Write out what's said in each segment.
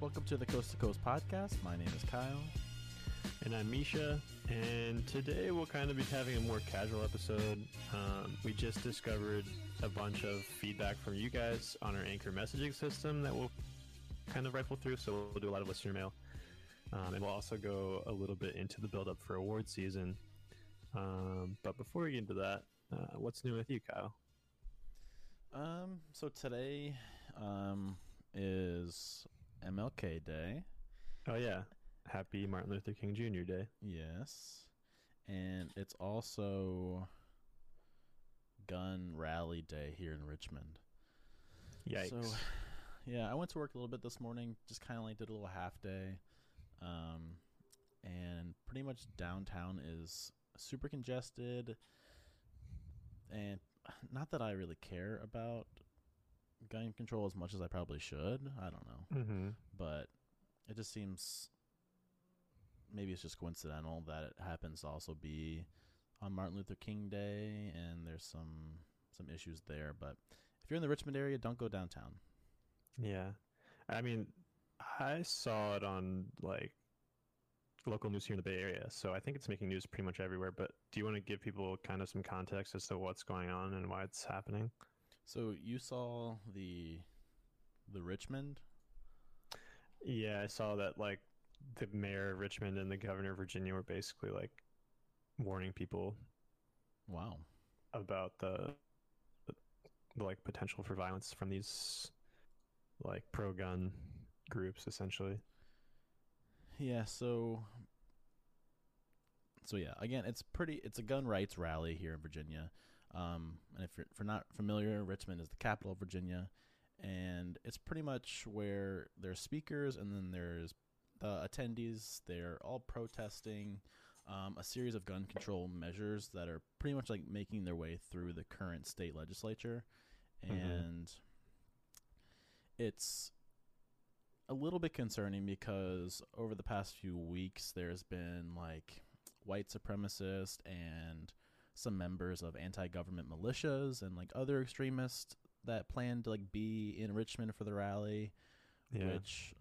Welcome to the Coast to Coast podcast. My name is Kyle. And I'm Misha. And today we'll kind of be having a more casual episode. We just discovered a bunch of feedback from you guys on our Anchor messaging system that we'll kind of rifle through. So we'll do a lot of listener mail. And we'll also go a little bit into the build up for award season. But before we get into that, what's new with you, Kyle? So today is MLK Day. Oh, yeah. Happy Martin Luther King Jr. Day. Yes. And it's also Gun Rally Day here in Richmond. Yikes. So, yeah, I went to work a little bit this morning, just kind of like did a little half day. And pretty much downtown is super congested. And not that I really care about gun control as much as I probably should. I don't know. Mm-hmm. But it just seems... maybe it's just coincidental that it happens to also be on Martin Luther King Day, and there's some issues there. But if you're in the Richmond area, don't go downtown. Yeah. I mean, I saw it on like local news here in the Bay Area, so I think it's making news pretty much everywhere. But do you want to give people kind of some context as to what's going on and why it's happening? So you saw the Richmond? Yeah, I saw that like the mayor of Richmond and the governor of Virginia were basically like warning people about the like potential for violence from these like pro-gun groups essentially. Yeah. So yeah, again, it's a gun rights rally here in Virginia. And if you're not familiar, Richmond is the capital of Virginia, and it's pretty much where there's speakers and then there's the attendees. They're all protesting a series of gun control measures that are pretty much like making their way through the current state legislature. And it's a little bit concerning because over the past few weeks, there's been like white supremacists and some members of anti-government militias and like other extremists that planned to like be in Richmond for the rally, which,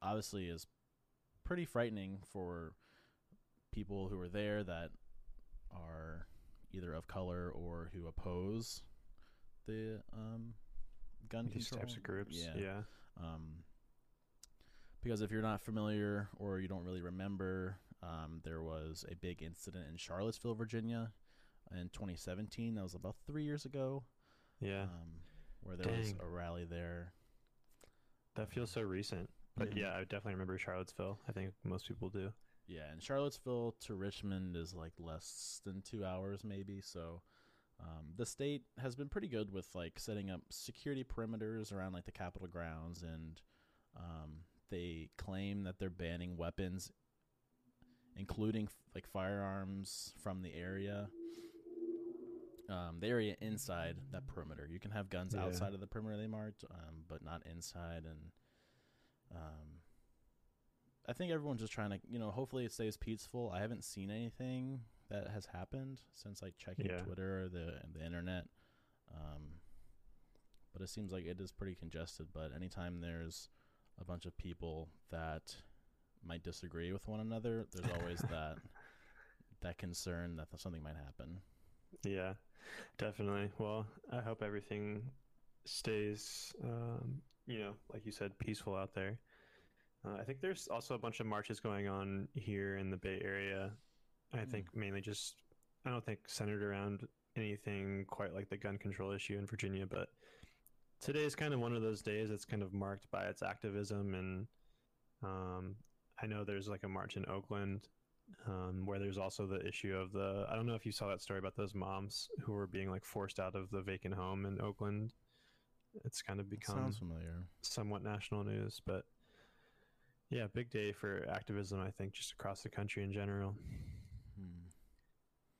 obviously is pretty frightening for people who are there that are either of color or who oppose the gun control. These types of groups, yeah. Because if you're not familiar or you don't really remember, there was a big incident in Charlottesville, Virginia in 2017. That was about 3 years ago. Yeah. Where there was a rally there. That feels so recent. But yeah, I definitely remember Charlottesville. I think most people do. Yeah, and Charlottesville to Richmond is like less than 2 hours maybe. So the state has been pretty good with like setting up security perimeters around like the Capitol grounds. And they claim that they're banning weapons, including like firearms from the area. The area inside that perimeter. You can have guns outside of the perimeter they marked, but not inside. And I think everyone's just trying to, hopefully it stays peaceful. I haven't seen anything that has happened since like checking Twitter or the internet. But it seems like it is pretty congested, but anytime there's a bunch of people that might disagree with one another, there's always that concern that something might happen. Yeah, definitely. Well, I hope everything stays, like you said, peaceful out there. I think there's also a bunch of marches going on here in the Bay Area. I think mainly just, I don't think centered around anything quite like the gun control issue in Virginia, but today is kind of one of those days that's kind of marked by its activism. And I know there's like a march in Oakland where there's also the issue of I don't know if you saw that story about those moms who were being like forced out of the vacant home in Oakland. It's kind of become somewhat national news, but yeah, big day for activism, I think, just across the country in general.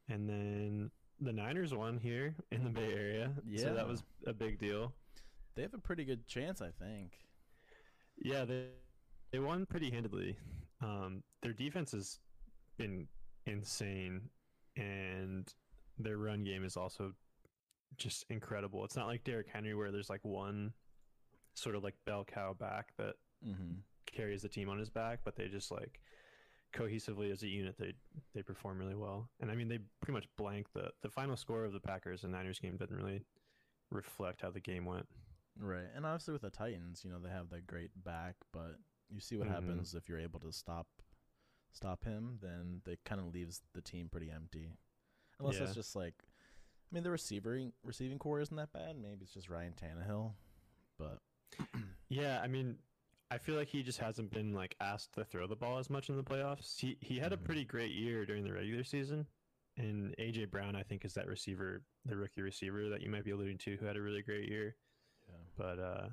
And then the Niners won here in the Bay Area. Yeah. So that was a big deal. They have a pretty good chance, I think. Yeah, they won pretty handedly. Their defense has been insane, and their run game is also just incredible. It's not like Derrick Henry where there's like one sort of like bell cow back that mm-hmm. carries the team on his back, but they just like cohesively as a unit they perform really well. And I mean, they pretty much blanked the final score of the Packers and Niners game didn't really reflect how the game went. Right. And obviously with the Titans, you know, they have that great back, but you see what mm-hmm. happens if you're able to stop him, then it kind of leaves the team pretty empty. Unless it's just like, I mean, the receiving core isn't that bad. Maybe it's just Ryan Tannehill, but yeah, I mean, I feel like he just hasn't been like asked to throw the ball as much in the playoffs. He had a pretty great year during the regular season, and AJ Brown, I think, is that receiver, the rookie receiver that you might be alluding to, who had a really great year. Yeah. But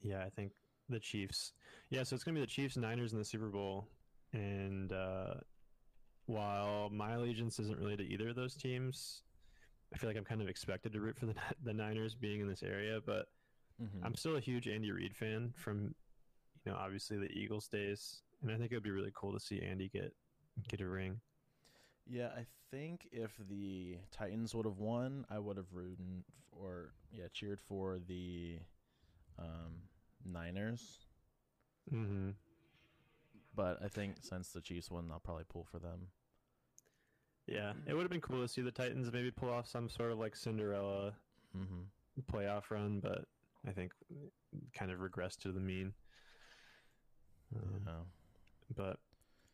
yeah, I think the Chiefs. Yeah, so it's gonna be the Chiefs, Niners in the Super Bowl, and while my allegiance isn't really to either of those teams, I feel like I'm kind of expected to root for the Niners being in this area, but mm-hmm. I'm still a huge Andy Reid fan from, you know, obviously the Eagles days, and I think it would be really cool to see Andy get a ring. Yeah, I think if the Titans would have won, I would have cheered for the Niners. Mm-hmm. But I think since the Chiefs won, I'll probably pull for them. Yeah, it would have been cool to see the Titans maybe pull off some sort of like Cinderella mm-hmm. playoff run, but I think kind of regressed to the mean. Yeah. But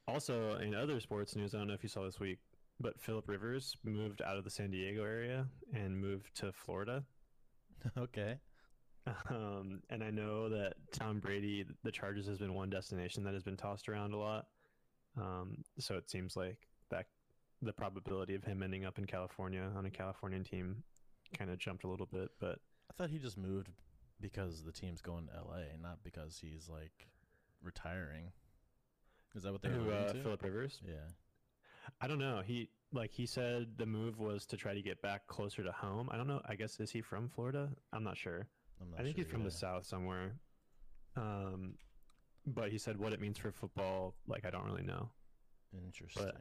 also in other sports news, I don't know if you saw this week, but Philip Rivers moved out of the San Diego area and moved to Florida. Okay. And I know that Tom Brady, the Chargers, has been one destination that has been tossed around a lot. So it seems like that the probability of him ending up in California on a Californian team kind of jumped a little bit, but I thought he just moved because the team's going to LA, not because he's like retiring. Is that what they're doing? Philip Rivers? Yeah. I don't know. He said the move was to try to get back closer to home. I don't know. I guess, is he from Florida? I'm not sure. I think he's from the South somewhere. But he said what it means for football, like, I don't really know. Interesting. But,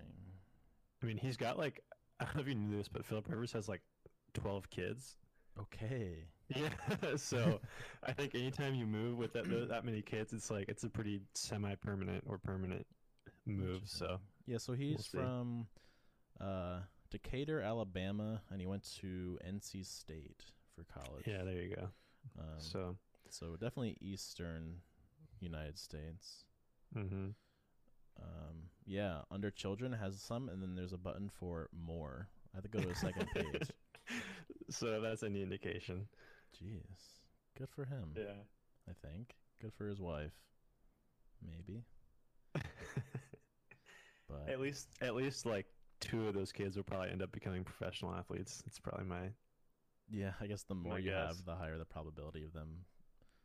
I mean, he's got like, I don't know if you knew this, but Philip Rivers has like 12 kids. Okay. Yeah. So I think anytime you move with that many kids, it's like, it's a pretty semi-permanent or permanent move. So yeah. So he's from Decatur, Alabama, and he went to NC State for college. Yeah. There you go. So definitely Eastern United States. Mm-hmm. Yeah, under children has some, and then there's a button for more. I have to go to the second page. So that's any indication. Jeez. Good for him. Yeah. I think. Good for his wife. Maybe. But at least like two of those kids will probably end up becoming professional athletes. It's probably my Yeah, I guess the more you guess. Have, the higher the probability of them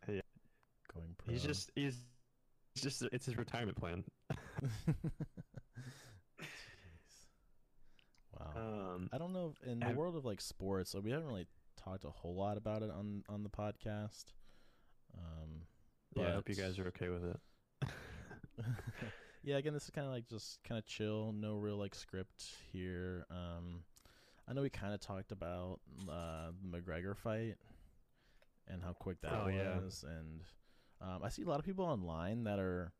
going pro. He's just it's his retirement plan. Jeez. Wow. I don't know, in the world of like sports, so we haven't really talked a whole lot about it on the podcast. But I hope you guys are okay with it. Yeah, again, this is kind of like just kind of chill, no real like script here. I know we kind of talked about the McGregor fight and how quick that was, and I see a lot of people online that they're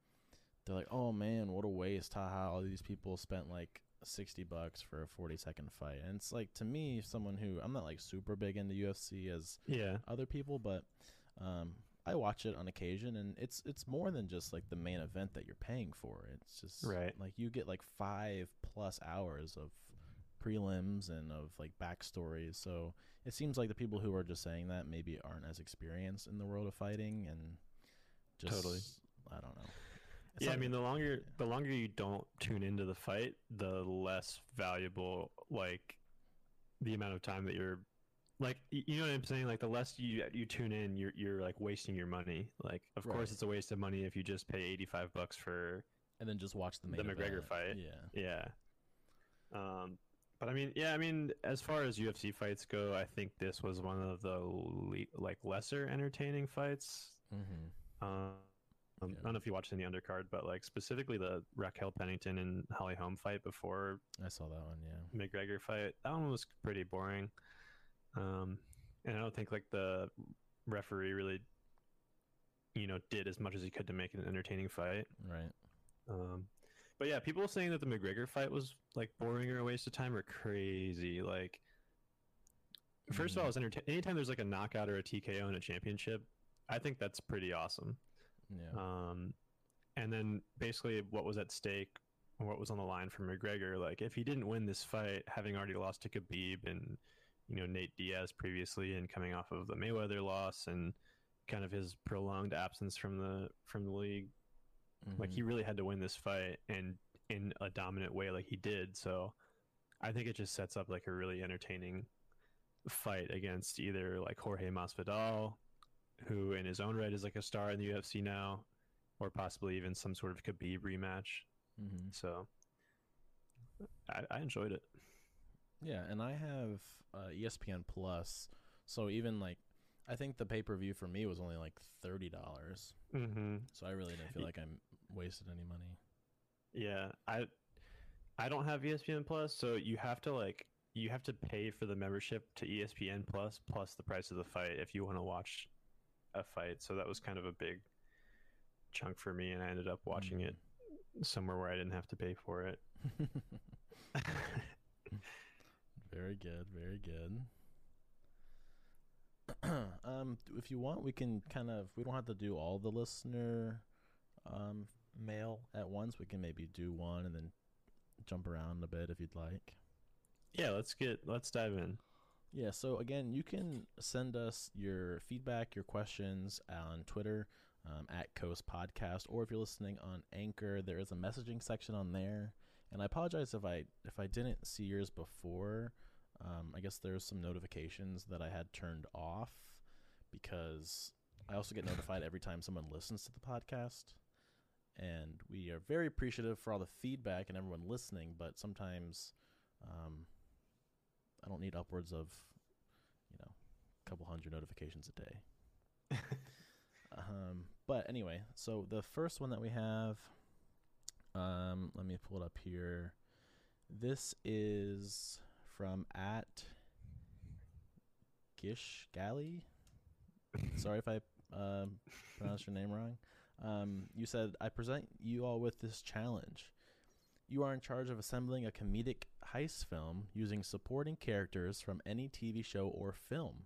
like, oh man, what a waste. Haha, all these people spent like $60 for a 40-second fight. And it's like, to me, someone who, I'm not like super big into UFC as other people, but I watch it on occasion, and it's more than just like the main event that you're paying for. It's just like you get like 5+ hours of prelims and of like backstories. So it seems like the people who are just saying that maybe aren't as experienced in the world of fighting, and just, totally. I don't know. It's I mean, the longer you don't tune into the fight, the less valuable, like, the amount of time that you're, like, you know what I'm saying? Like, the less you tune in, you're like wasting your money. Like, of course it's a waste of money if you just pay $85 for and then just watch the McGregor fight. Yeah. But I mean, as far as UFC fights go, I think this was one of the like lesser entertaining fights. Mm-hmm. I don't know if you watched any undercard, but like specifically the Raquel Pennington and Holly Holm fight before I saw that one. Yeah, McGregor fight, that one was pretty boring. And I don't think like the referee really you know, did as much as he could to make it an entertaining fight. Right. But yeah, people saying that the McGregor fight was like boring or a waste of time are crazy. Like, first of all, it was entertaining. Anytime there's like a knockout or a TKO in a championship, I think that's pretty awesome. Yeah. And then basically what was at stake, what was on the line for McGregor, like if he didn't win this fight, having already lost to Khabib and, you know, Nate Diaz previously, and coming off of the Mayweather loss and kind of his prolonged absence from the league, like he really had to win this fight, and in a dominant way like he did. So I think it just sets up like a really entertaining fight against either like Jorge Masvidal, who in his own right is like a star in the UFC now, or possibly even some sort of Khabib rematch. So I enjoyed it. Yeah, and I have ESPN Plus, so even like I think the pay-per-view for me was only like $30. So I really didn't feel like I wasted any money. Yeah, I don't have ESPN Plus, so you have to pay for the membership to ESPN plus the price of the fight if you want to watch a fight. So that was kind of a big chunk for me, and I ended up watching it somewhere where I didn't have to pay for it. Very good, very good. If you want, we can we don't have to do all the listener mail at once. We can maybe do one and then jump around a bit if you'd like. Yeah, let's dive in. Yeah, so again, you can send us your feedback, your questions on Twitter, at Coast Podcast, or if you're listening on Anchor, there is a messaging section on there. And I apologize if I didn't see yours before. I guess there's some notifications that I had turned off, because I also get notified every time someone listens to the podcast, and we are very appreciative for all the feedback and everyone listening. But sometimes, I don't need upwards of, a couple hundred notifications a day. But anyway, so the first one that we have, let me pull it up here. This is from @Gishgali. Sorry if I pronounced your name wrong. You said, I present you all with this challenge. You are in charge of assembling a comedic heist film using supporting characters from any TV show or film.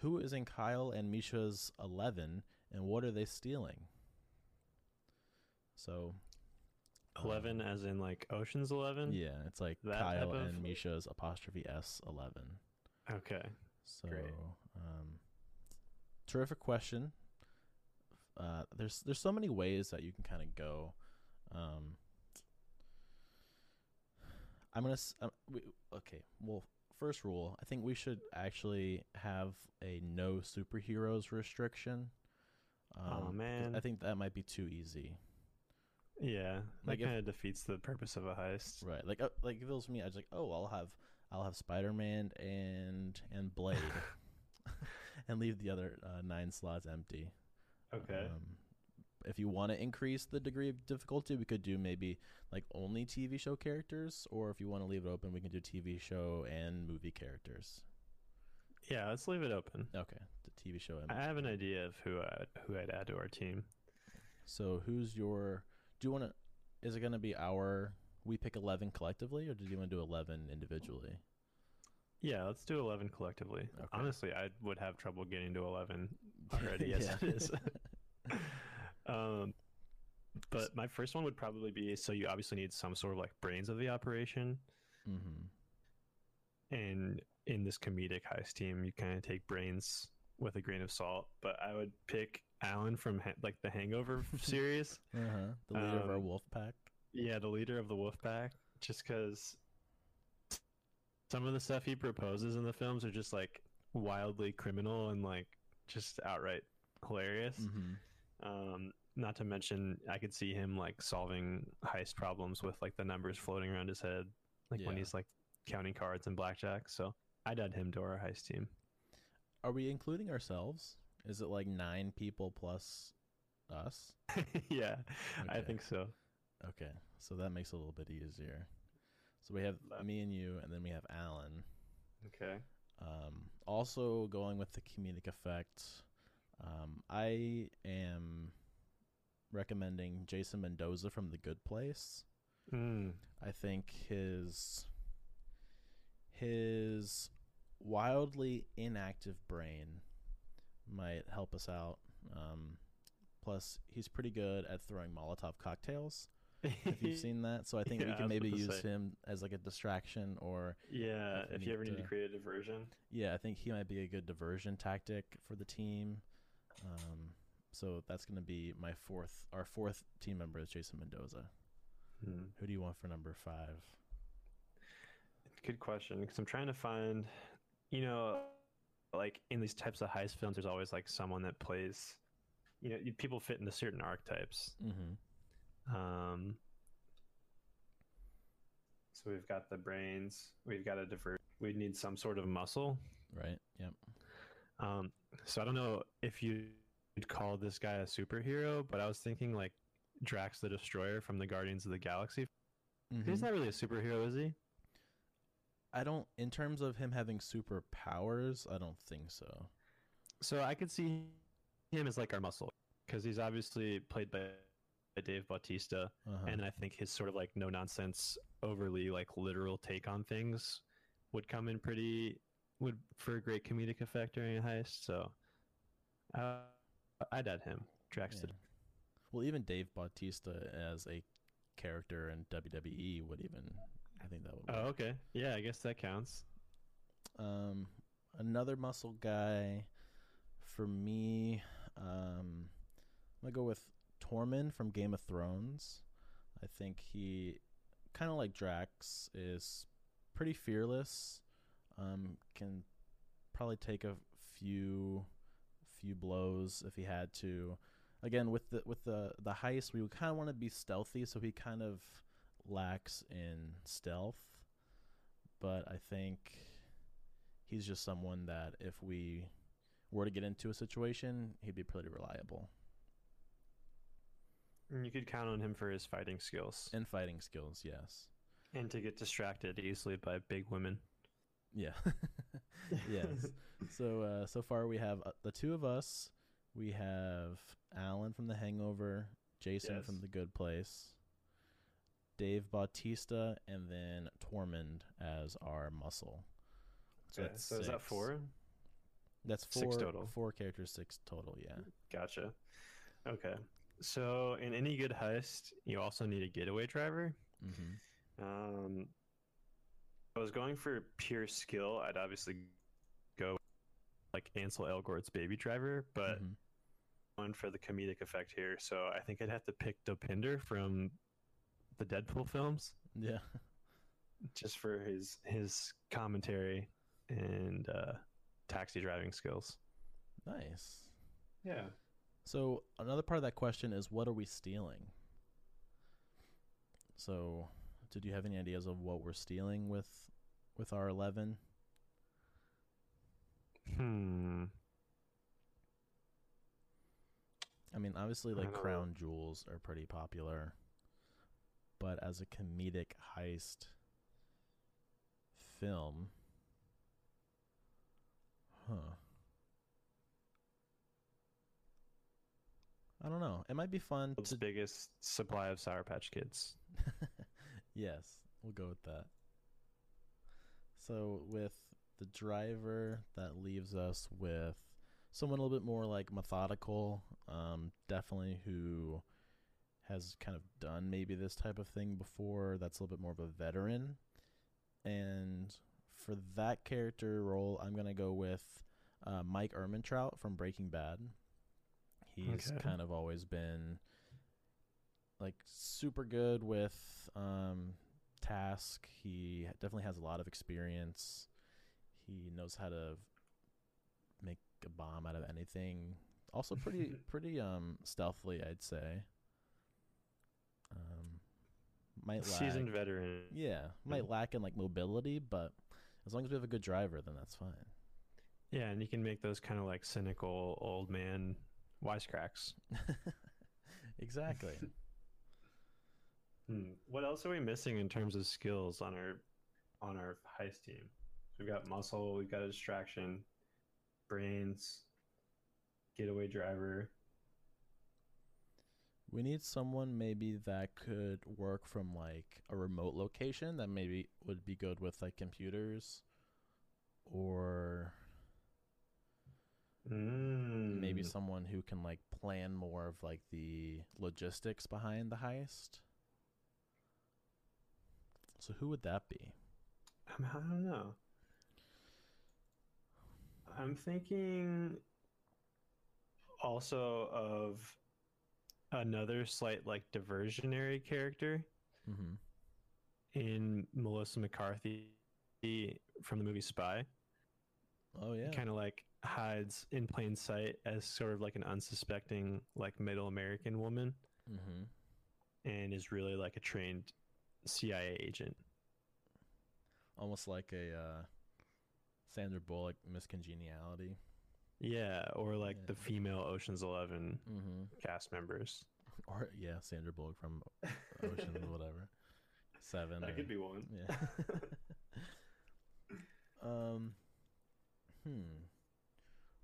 Who is in Kyle and Misha's 11, and what are they stealing? So 11 as in like Ocean's 11? Yeah, it's like that Kyle and Misha's _S11. Okay. So great. Terrific question. There's so many ways that you can kind of go. Well, first rule, I think we should actually have a no superheroes restriction. Oh man, I think that might be too easy. Yeah, that kind of defeats the purpose of a heist, right? Like if it was me, I was like, oh, I'll have Spider-Man and Blade, and leave the other 9 slots empty. Okay. If you want to increase the degree of difficulty, we could do maybe like only TV show characters, or if you want to leave it open, we can do TV show and movie characters. Yeah, let's leave it open. Okay, the TV show. And I have an idea of who I'd add to our team. So who's your? Do you want to? Is it going to be we pick 11 collectively, or do you want to do 11 individually? Yeah, let's do 11 collectively. Okay. Honestly, I would have trouble getting to 11 already as it is. But my first one would probably be, so you obviously need some sort of like brains of the operation. And in this comedic heist team, you kind of take brains with a grain of salt. But I would pick Alan from like the Hangover series, the leader of our wolf pack. Yeah, the leader of the wolf pack. Just because some of the stuff he proposes in the films are just like wildly criminal and like just outright hilarious. Not to mention, I could see him like solving heist problems with like the numbers floating around his head, like when he's like counting cards and blackjack. So I'd add him to our heist team. Are we including ourselves? Is it like 9 people plus us? Yeah, okay. I think so. Okay, so that makes it a little bit easier. So we have me and you, and then we have Alan. Okay. Also going with the comedic effect, I am recommending Jason Mendoza from The Good Place. I think his wildly inactive brain might help us out. Plus, he's pretty good at throwing Molotov cocktails, if you've seen that. So I think we can maybe use him as like a distraction, or if you ever need to create a diversion. Yeah, I think he might be a good diversion tactic for the team. So that's going to be our fourth team member is Jason Mendoza. Who do you want for number 5? Good question, because I'm trying to find, like in these types of heist films, there's always like someone that plays, people fit into certain archetypes. So we've got the brains, we've got a divert. We need some sort of muscle, right? Yep. So I don't know if you'd call this guy a superhero, but I was thinking like Drax the Destroyer from the Guardians of the Galaxy. He's not really a superhero, is he? I don't, in terms of him having superpowers, I don't think so. So I could see him as like our muscle, because he's obviously played by Dave Bautista, and I think his sort of like no nonsense, overly like literal take on things would come in would for a great comedic effect during a heist. So I'd add him, Drax. Yeah. Well, even Dave Bautista as a character in WWE would even, I think that would work. Oh, okay. Yeah, I guess that counts. Another muscle guy for me, I'm going to go with Tormund from Game of Thrones. I think he, kind of like Drax, is pretty fearless. Can probably take a few blows if he had to. Again, with the heist, we would kind of want to be stealthy, so he kind of lacks in stealth. But I think he's just someone that if we were to get into a situation, he'd be pretty reliable. And you could count on him for his fighting skills. And fighting skills, yes. And to get distracted easily by big women. Yeah. Yes. So far we have the two of us. We have Alan from The Hangover, Jason from The Good Place, Dave Bautista, and then Tormund as our muscle. So, okay, so is that 4? That's 4 total. 4 characters, 6 total, yeah. Gotcha. Okay. So in any good heist, you also need a getaway driver. I was going for pure skill. I'd obviously go like Ansel Elgort's Baby Driver, but one for the comedic effect here. So I think I'd have to pick Dopinder from the Deadpool films. Yeah. Just for his commentary and taxi driving skills. Nice. Yeah. So another part of that question is, what are we stealing? So did you have any ideas of what we're stealing with our 11? I mean, obviously, like crown jewels are pretty popular, but as a comedic heist film, I don't know. It might be fun. It's the biggest supply of Sour Patch Kids. Yes, we'll go with that. So with the driver, that leaves us with someone a little bit more like methodical, definitely who has kind of done maybe this type of thing before. That's a little bit more of a veteran. And for that character role, I'm going to go with Mike Ehrmantraut from Breaking Bad. He's kind of always been like super good with task. He definitely has a lot of experience. He knows how to make a bomb out of anything. Also pretty stealthily, I'd say. Might lack, seasoned veteran. Yeah, might lack in like mobility, but as long as we have a good driver, then that's fine. Yeah, and you can make those kind of like cynical old man wisecracks. Exactly. What else are we missing in terms of skills on our heist team? We've got muscle, we've got a distraction, brains. Getaway Driver. We need someone maybe that could work from like a remote location that maybe would be good with like computers or maybe someone who can like plan more of like the logistics behind the heist. So who would that be? I don't know. I'm thinking also of another slight like diversionary character in Melissa McCarthy from the movie Spy. Oh yeah. Kind of like hides in plain sight as sort of like an unsuspecting like middle American woman and is really like a trained CIA agent. Almost like a Sandra Bullock miscongeniality. Yeah, or like the female Ocean's 11 cast members. Or yeah, Sandra Bullock from Ocean's whatever. 7. That could be one. Yeah.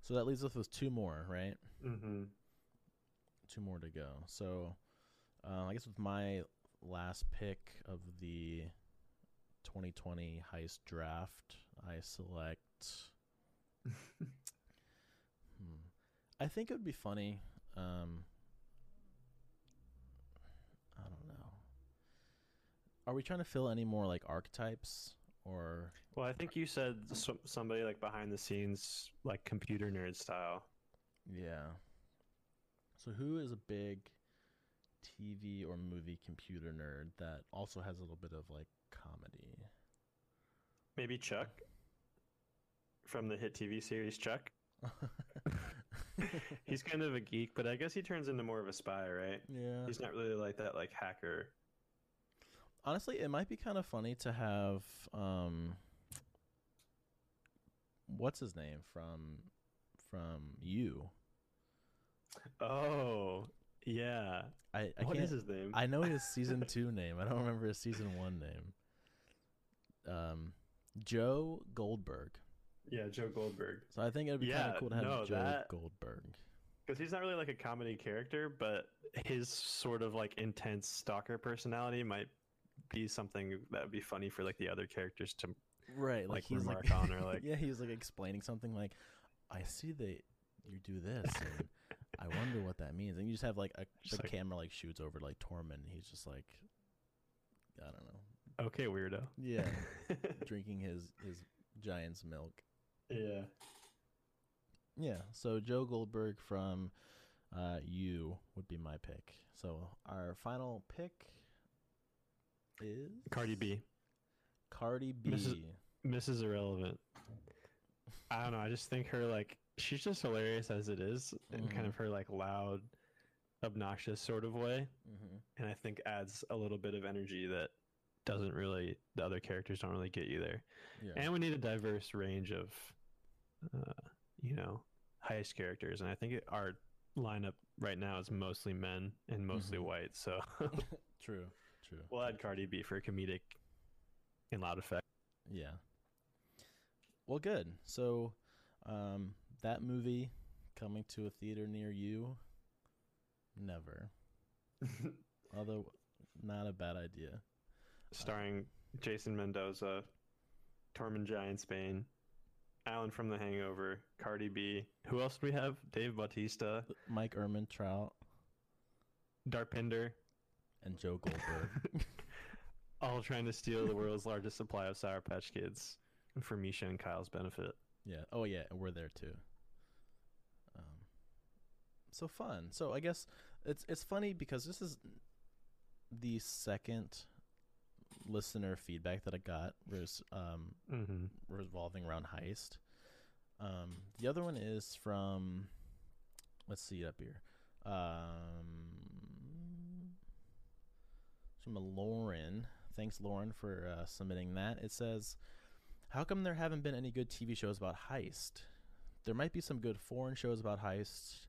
So that leaves us with two more, right? Two more to go. So I guess with my last pick of the 2020 heist draft, I select... I think it would be funny. I don't know. Are we trying to fill any more like archetypes or? Well, I think you said somebody like behind the scenes, like computer nerd style. Yeah. So who is a big TV or movie computer nerd that also has a little bit of like comedy? Maybe Chuck from the hit TV series Chuck. He's kind of a geek, but I guess he turns into more of a spy, right? Yeah. He's not really like that, like hacker. Honestly, it might be kind of funny to have what's his name from You. Oh yeah. I what is his name? I know his season 2 name. I don't remember his season 1 name. Joe Goldberg. Yeah, Joe Goldberg. So I think it'd be kind of cool to have Joe Goldberg. Because he's not really like a comedy character, but his sort of like intense stalker personality might be something that would be funny for like the other characters to like he's remark like, on or like yeah, he's like explaining something like, I see that you do this and I wonder what that means. And you just have like a the camera like shoots over like Tormund and he's just like, I don't know. Okay, weirdo. Yeah. Drinking his Giant's milk. Yeah. Yeah. So Joe Goldberg from You would be my pick. So our final pick is Cardi B. Cardi B. Mrs. Irrelevant. I don't know. I just think her like she's just hilarious as it is in kind of her like loud, obnoxious sort of way, and I think adds a little bit of energy that doesn't really the other characters don't really get you there. Yeah. And we need a diverse range of you know, heist characters, and I think our lineup right now is mostly men and mostly white, so true we'll add Cardi B for comedic and loud effect. Yeah, well, good. So that movie coming to a theater near you, never. Although not a bad idea. Starring Jason Mendoza, Tormund Giant Spain, Alan from The Hangover, Cardi B. Who else do we have? Dave Bautista, Mike Ehrmantraut, Darpinder, and Joe Goldberg. All trying to steal the world's largest supply of Sour Patch Kids for Misha and Kyle's benefit. Yeah. Oh yeah, we're there too. So fun. So I guess it's funny because this is the second listener feedback that I got was revolving around heist. The other one is from, let's see it up here, from a Lauren. Thanks Lauren for submitting that. It says, how come there haven't been any good TV shows about heist? There might be some good foreign shows about heists,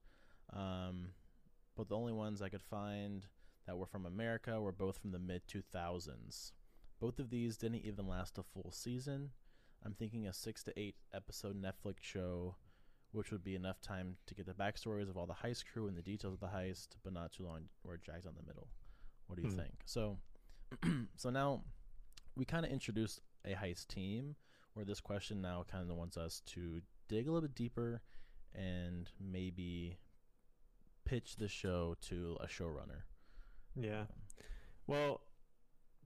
but the only ones I could find that were from America were both from the mid-2000s. Both of these didn't even last a full season. I'm thinking a 6 to 8 episode Netflix show which would be enough time to get the backstories of all the heist crew and the details of the heist, but not too long where it drags on the middle. What do you think? So, so now we kind of introduced a heist team, where this question now kind of wants us to dig a little bit deeper and maybe pitch the show to a showrunner. Yeah. Well,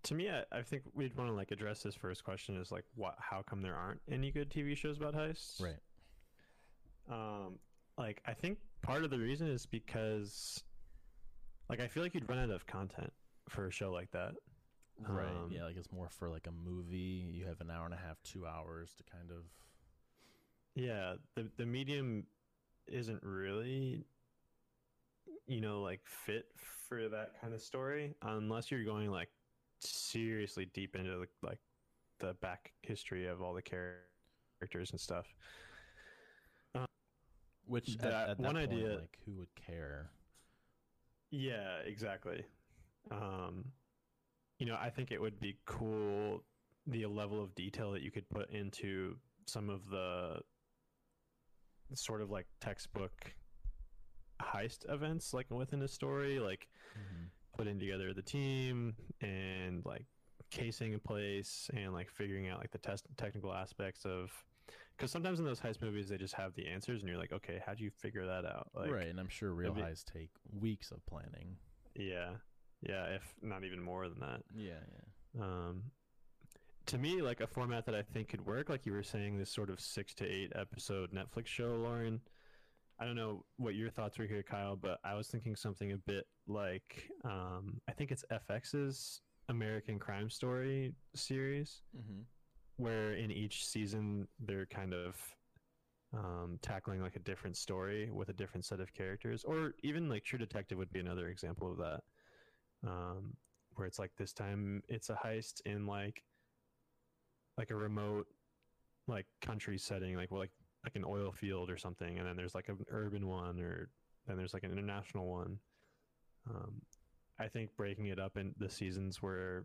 to me, I think we'd want to like address this first question is like, what? How come there aren't any good TV shows about heists? Right. Like, I think part of the reason is because, like, I feel like you'd run out of content for a show like that. Right. Yeah. Like it's more for like a movie. You have an hour and a half, 2 hours to kind of. Yeah. The medium isn't really, you know, like fit for that kind of story unless you're going like seriously deep into the, like the back history of all the characters and stuff. Which at that one point, idea, like who would care? Yeah, exactly. You know, I think it would be cool the level of detail that you could put into some of the sort of like textbook heist events, like within a story, like putting together the team and like casing a place and like figuring out like the technical aspects of, because sometimes in those heist movies they just have the answers and you're like, okay, how do you figure that out? Like, right. And I'm sure real heists take weeks of planning. Yeah. Yeah, if not even more than that. Yeah, yeah. To me, like a format that I think could work, like you were saying, this sort of 6 to 8 episode Netflix show, Lauren. I don't know what your thoughts were here, Kyle, but I was thinking something a bit like, I think it's FX's American Crime Story series, where in each season they're kind of tackling like a different story with a different set of characters, or even like True Detective would be another example of that. Where it's like this time it's a heist in like a remote like country setting, like well, like an oil field or something, and then there's like an urban one, or then there's like an international one. I think breaking it up in the seasons where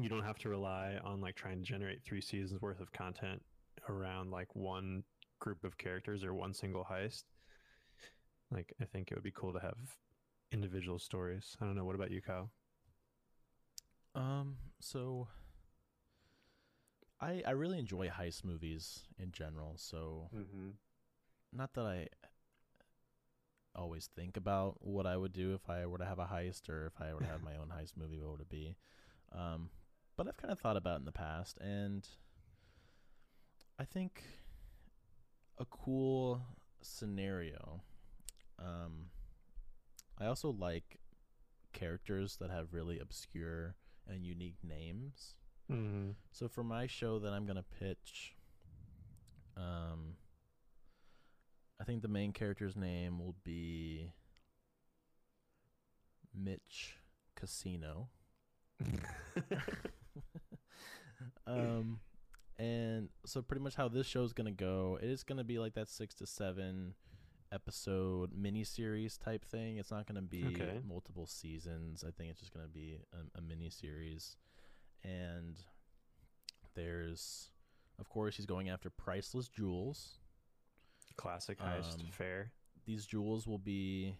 you don't have to rely on like trying to generate 3 seasons worth of content around like one group of characters or one single heist. Like I think it would be cool to have individual stories. I don't know. What about you, Kyle? So I really enjoy heist movies in general. So not that I always think about what I would do if I were to have a heist, or if I were to have my own heist movie, what would it be? But I've kind of thought about it in the past, and I think a cool scenario, I also like characters that have really obscure and unique names. So for my show that I'm going to pitch, I think the main character's name will be Mitch Casino. And so pretty much how this show is going to go, it is going to be like that 6 to 7 episode miniseries type thing. It's not going to be multiple seasons. I think it's just going to be a miniseries. And there's, of course, he's going after priceless jewels. Classic heist fare. These jewels will be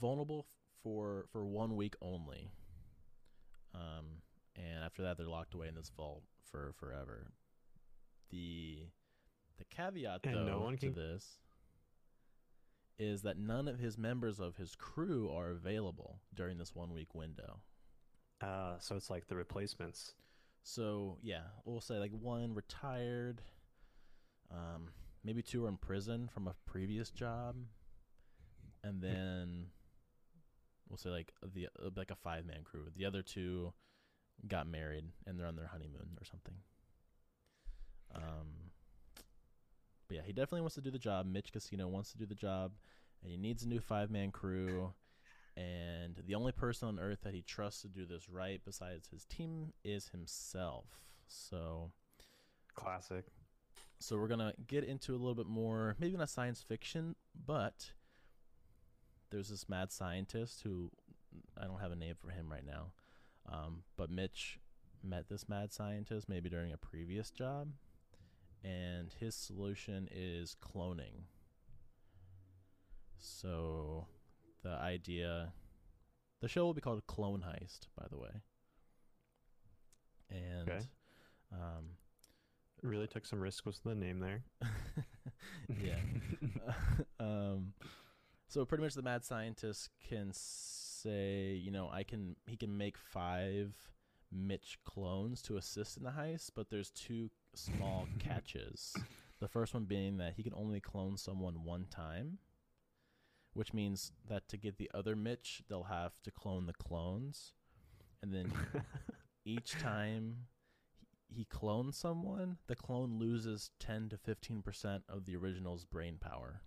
vulnerable for 1 week only. And after that, they're locked away in this vault for forever. The caveat, though, and no one can... to this is that none of his members of his crew are available during this 1 week window. So it's like the replacements. So yeah, we'll say like one retired, maybe 2 are in prison from a previous job. And then we'll say like the, like a 5-man crew. The other 2 got married and they're on their honeymoon or something. But yeah, he definitely wants to do the job. Mitch Casino wants to do the job, and he needs a new 5-man crew. And the only person on Earth that he trusts to do this right, besides his team, is himself. So, classic. So we're gonna get into a little bit more, maybe not science fiction, but there's this mad scientist who I don't have a name for him right now. But Mitch met this mad scientist maybe during a previous job. and his solution is cloning. So the idea, the show will be called Clone Heist, by the way. And okay. Really took some risks with the name there. Yeah. So pretty much the mad scientist can say, you know, he can make 5 Mitch clones to assist in the heist, but there's 2 small catches. The first one being that he can only clone someone one time, which means that to get the other Mitch, they'll have to clone the clones. And then each time he clones someone, the clone loses 10 to 15% of the original's brain power.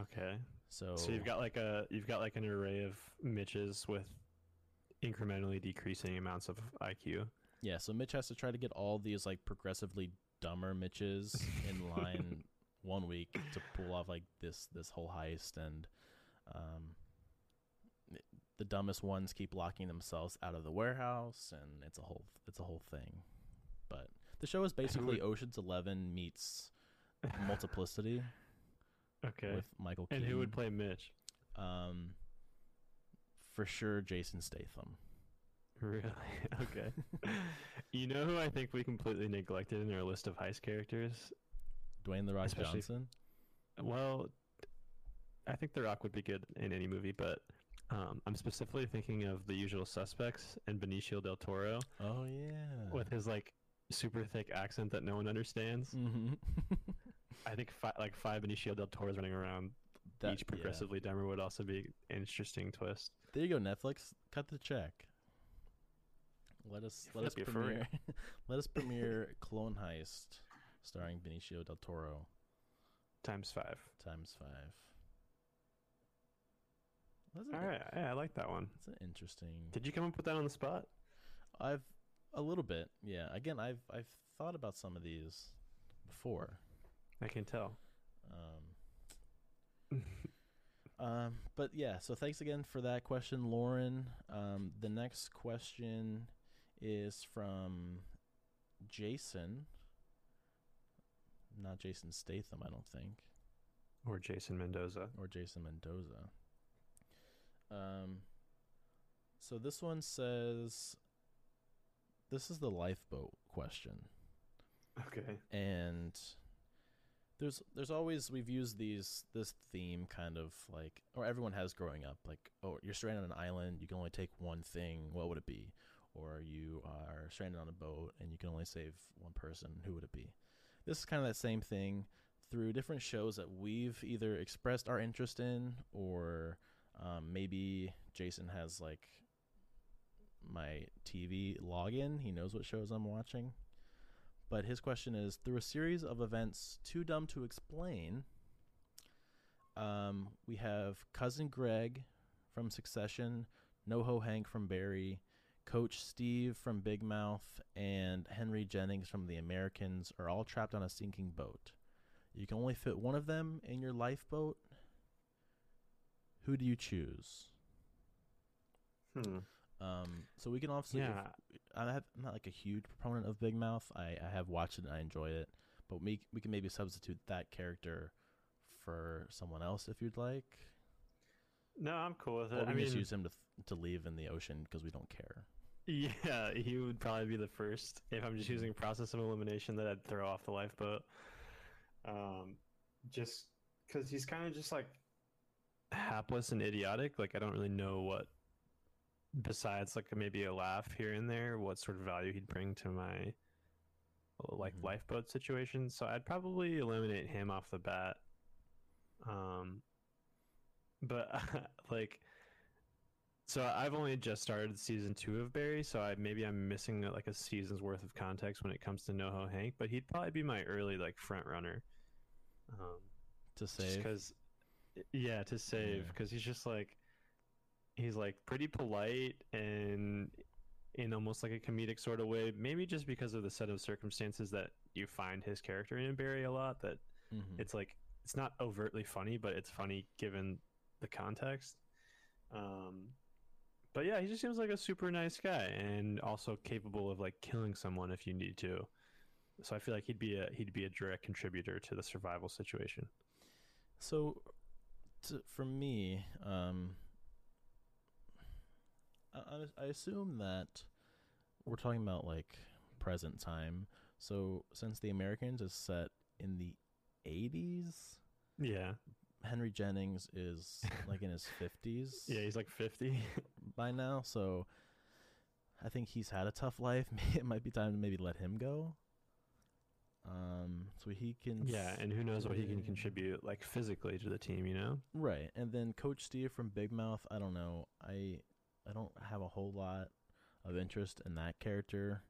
Okay. So you've got like an array of Mitches with incrementally decreasing amounts of IQ. Yeah, so Mitch has to try to get all these like progressively dumber Mitches in line one week to pull off like this whole heist, and the dumbest ones keep locking themselves out of the warehouse, and it's a whole thing. But the show is basically Ocean's 11 meets Multiplicity. Okay. With Michael Keaton. And who would play Mitch? For sure, Jason Statham. Really? Okay. You know who I think we completely neglected in our list of heist characters? Dwayne The Rock Johnson? Well, I think The Rock would be good in any movie, but I'm specifically thinking of The Usual Suspects and Benicio Del Toro. Oh, yeah. With his, like, super thick accent that no one understands. Mm-hmm. I think five Benicio Del Toro's running around, each progressively dumber, would also be an interesting twist. There you go, Netflix. Cut the check. Let us premiere Clone Heist, starring Benicio Del Toro. Times 5. All right, yeah, I like that one. That's an interesting. Did you come up with that on the spot? I've a little bit, yeah. Again, I've thought about some of these before. I can tell. But yeah, so thanks again for that question, Lauren. The next question is from Jason. Not Jason Statham, I don't think. Or Jason Mendoza. So this one says, this is the lifeboat question. Okay. And There's always, we've used this theme kind of like, or everyone has growing up, like, oh, you're stranded on an island, you can only take one thing, what would it be? Or you are stranded on a boat and you can only save one person, who would it be? This is kind of that same thing through different shows that we've either expressed our interest in, or maybe Jason has like my TV login, he knows what shows I'm watching. But his question is, through a series of events too dumb to explain, we have Cousin Greg from Succession, Noho Hank from Barry, Coach Steve from Big Mouth, and Henry Jennings from The Americans are all trapped on a sinking boat. You can only fit one of them in your lifeboat. Who do you choose? So we can obviously, yeah. I'm not like a huge proponent of Big Mouth. I have watched it and I enjoy it, but we can maybe substitute that character for someone else if you'd like. No, I'm cool with it. Or we can just use him to leave in the ocean because we don't care. Yeah, he would probably be the first if I'm just using a process of elimination that I'd throw off the lifeboat. Just because he's kind of just like hapless and idiotic. Like I don't really know what, besides like maybe a laugh here and there, what sort of value he'd bring to my like lifeboat situation. So I'd probably eliminate him off the bat. But like, so I've only just started season 2 of Barry, so I'm missing like a season's worth of context when it comes to Noho Hank, but he'd probably be my early like front runner. To save. 'Cause he's just like, he's like pretty polite and in almost like a comedic sort of way, maybe just because of the set of circumstances that you find his character in Barry a lot, that it's like, it's not overtly funny, but it's funny given the context. But yeah, he just seems like a super nice guy and also capable of like killing someone if you need to. So I feel like he'd be a direct contributor to the survival situation. So for me, I assume that we're talking about like present time. So since The Americans is set in the 80s, yeah, Henry Jennings is like in his 50s. Yeah, he's like 50 by now. So I think he's had a tough life. It might be time to maybe let him go. So he can. Yeah, and who knows what he can contribute like physically to the team, you know? Right, and then Coach Steve from Big Mouth. I don't know. I don't have a whole lot of interest in that character.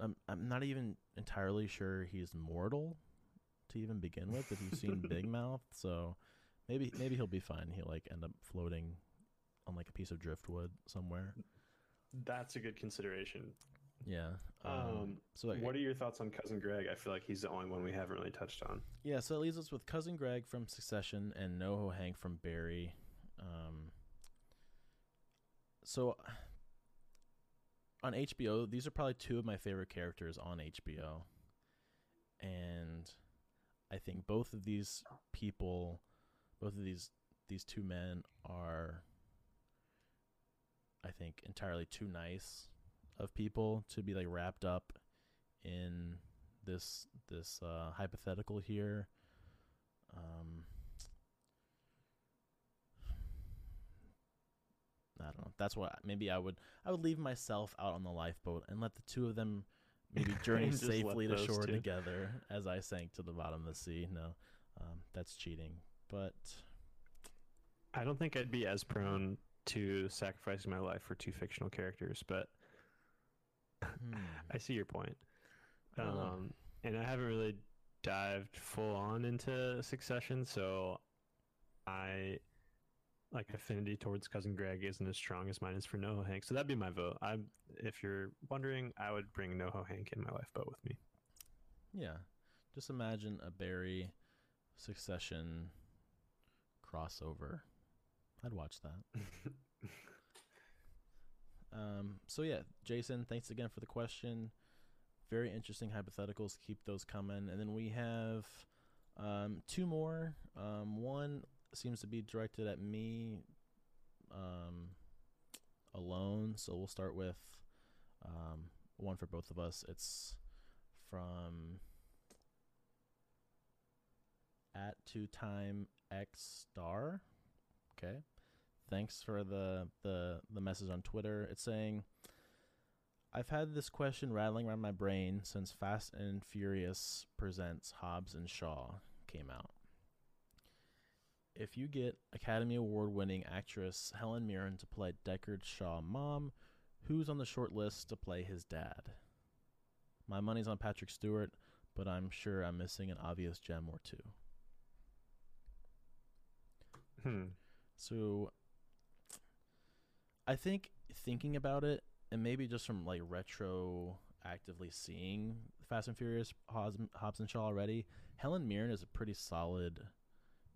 I'm not even entirely sure he's mortal to even begin with. If you've seen Big Mouth, so maybe he'll be fine. He'll like end up floating on like a piece of driftwood somewhere. That's a good consideration. Yeah. So what are your thoughts on Cousin Greg? I feel like he's the only one we haven't really touched on. Yeah. So it leaves us with Cousin Greg from Succession and Noho Hank from Barry. So on HBO, these are probably two of my favorite characters on HBO. And I think both of these people, these two men are, I think, entirely too nice of people to be like wrapped up in this hypothetical here. I don't know. That's what maybe I would leave myself out on the lifeboat and let the two of them maybe journey safely to shore together as I sank to the bottom of the sea. No, that's cheating. But I don't think I'd be as prone to sacrificing my life for two fictional characters, but I see your point. And I haven't really dived full on into Succession, so I like affinity towards Cousin Greg isn't as strong as mine is for Noho Hank, so that'd be my vote. If you're wondering, I would bring Noho Hank in my lifeboat with me. Yeah, just imagine a Barry Succession crossover. I'd watch that. So yeah, Jason, thanks again for the question. Very interesting hypotheticals. Keep those coming. And then we have two more. One seems to be directed at me alone. So we'll start with one for both of us. It's from @2timeXstar. Okay. Thanks for the message on Twitter. It's saying, I've had this question rattling around my brain since Fast and Furious Presents Hobbs and Shaw came out. If you get Academy Award-winning actress Helen Mirren to play Deckard Shaw's mom, who's on the short list to play his dad? My money's on Patrick Stewart, but I'm sure I'm missing an obvious gem or two. So I think thinking about it, and maybe just from like retroactively seeing Fast and Furious Hobbs and Shaw already, Helen Mirren is a pretty solid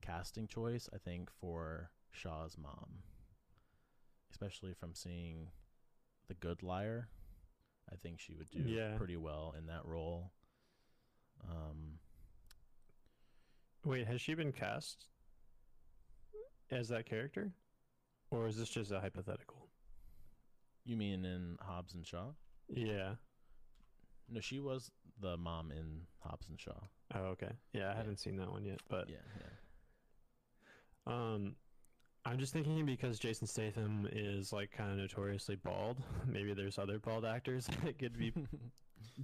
casting choice, I think, for Shaw's mom. Especially from seeing The Good Liar, I think she would do pretty well in that role. Wait, has she been cast as that character? Or is this just a hypothetical? You mean in Hobbs and Shaw? Yeah. No, she was the mom in Hobbs and Shaw. Oh, okay. Yeah, I haven't seen that one yet, but yeah. I'm just thinking because Jason Statham is like kind of notoriously bald. Maybe there's other bald actors that could be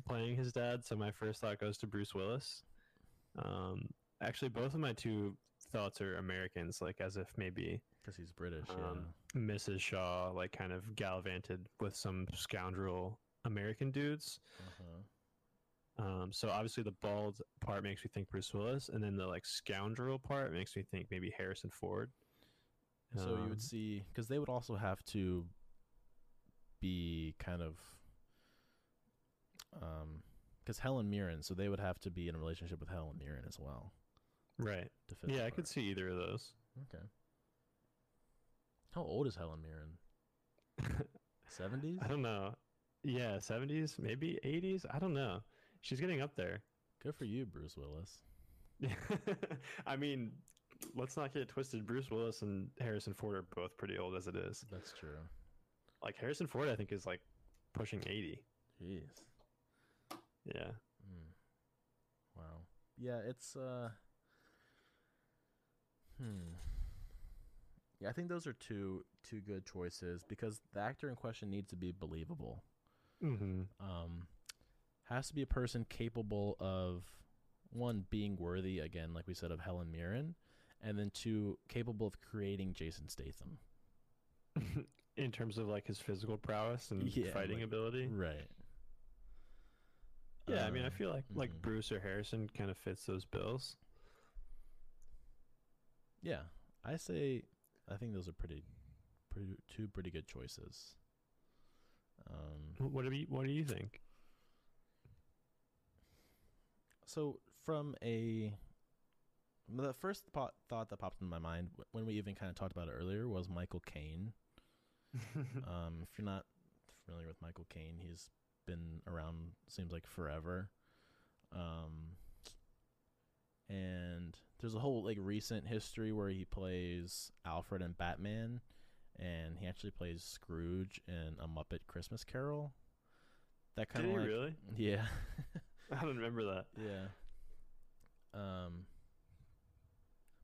playing his dad. So my first thought goes to Bruce Willis. Actually, both of my two thoughts are Americans, like as if maybe because he's British. Mrs. Shaw like kind of gallivanted with some scoundrel American dudes. So obviously the bald part makes me think Bruce Willis, and then the like scoundrel part makes me think maybe Harrison Ford. So you would see, because they would also have to be kind of because Helen Mirren, so they would have to be in a relationship with Helen Mirren as well. Right. Yeah, I could see either of those. Okay. How old is Helen Mirren? 70s? I don't know. Yeah, 70s, maybe 80s. I don't know. She's getting up there. Good for you, Bruce Willis. I mean, let's not get it twisted. Bruce Willis and Harrison Ford are both pretty old as it is. That's true. Like, Harrison Ford, I think, is, like, pushing 80. Jeez. Yeah. Mm. Wow. Yeah, it's, Yeah, I think those are two good choices because the actor in question needs to be believable. Mm-hmm. Has to be a person capable of, one, being worthy, again, like we said, of Helen Mirren, and then two, capable of creating Jason Statham. In terms of, like, his physical prowess and fighting ability? Right. Yeah, I mean, I feel like mm-hmm. Bruce or Harrison kind of fits those bills. Yeah, I say... I think those are two pretty good choices. What do you think? So from the first thought that popped in my mind when we even kind of talked about it earlier was Michael Caine. If you're not familiar with Michael Caine, he's been around, seems like, forever. And there's a whole, like, recent history where he plays Alfred in Batman, and he actually plays Scrooge in A Muppet Christmas Carol. That kind of like, really? Yeah. I don't remember that. Yeah.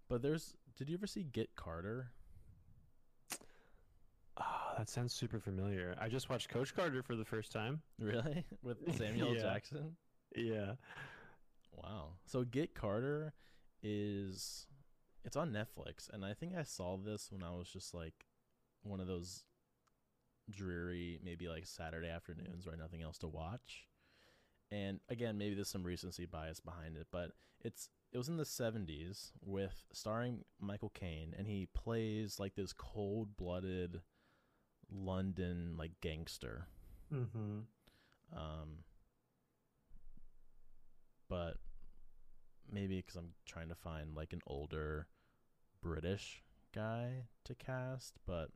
But did you ever see Get Carter? Oh, that sounds super familiar. I just watched Coach Carter for the first time. Really? With Samuel Jackson? Yeah. Wow. So Get Carter it's on Netflix, and I think I saw this when I was just like one of those dreary, maybe like Saturday afternoons where nothing else to watch. And again, maybe there's some recency bias behind it, but it was in the 70s with starring Michael Caine, and he plays like this cold-blooded London like gangster. Mm-hmm. But maybe because I'm trying to find like an older British guy to cast, but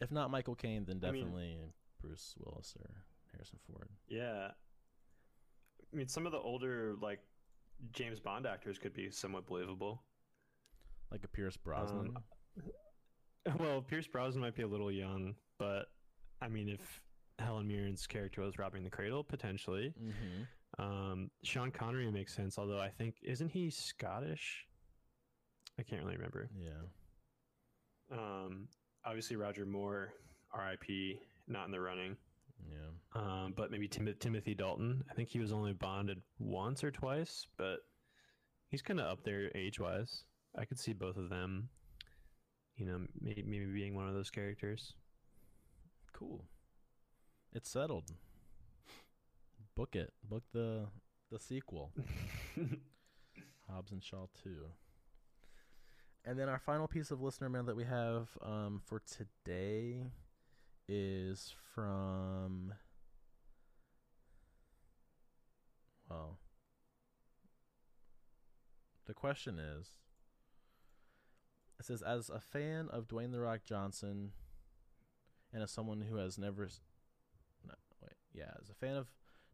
if not Michael Caine, then definitely Bruce Willis or Harrison Ford. Yeah, I mean, some of the older like James Bond actors could be somewhat believable, like a Pierce Brosnan. Well, Pierce Brosnan might be a little young, but I mean, if Helen Mirren's character was robbing the cradle, potentially. Mm-hmm. Sean Connery makes sense, although I think, isn't he Scottish? I can't really remember. Yeah. Obviously Roger Moore, RIP, not in the running. Yeah. But maybe Timothy Dalton. I think he was only bonded once or twice, but he's kind of up there age-wise. I could see both of them, you know, maybe being one of those characters. Cool. It's settled. Book it. Book the sequel. Hobbs and Shaw 2. And then our final piece of listener mail that we have for today is from... Well, the question is... It says, as a fan of Dwayne The Rock Johnson and as someone who has never... No, wait. Yeah, as a fan of...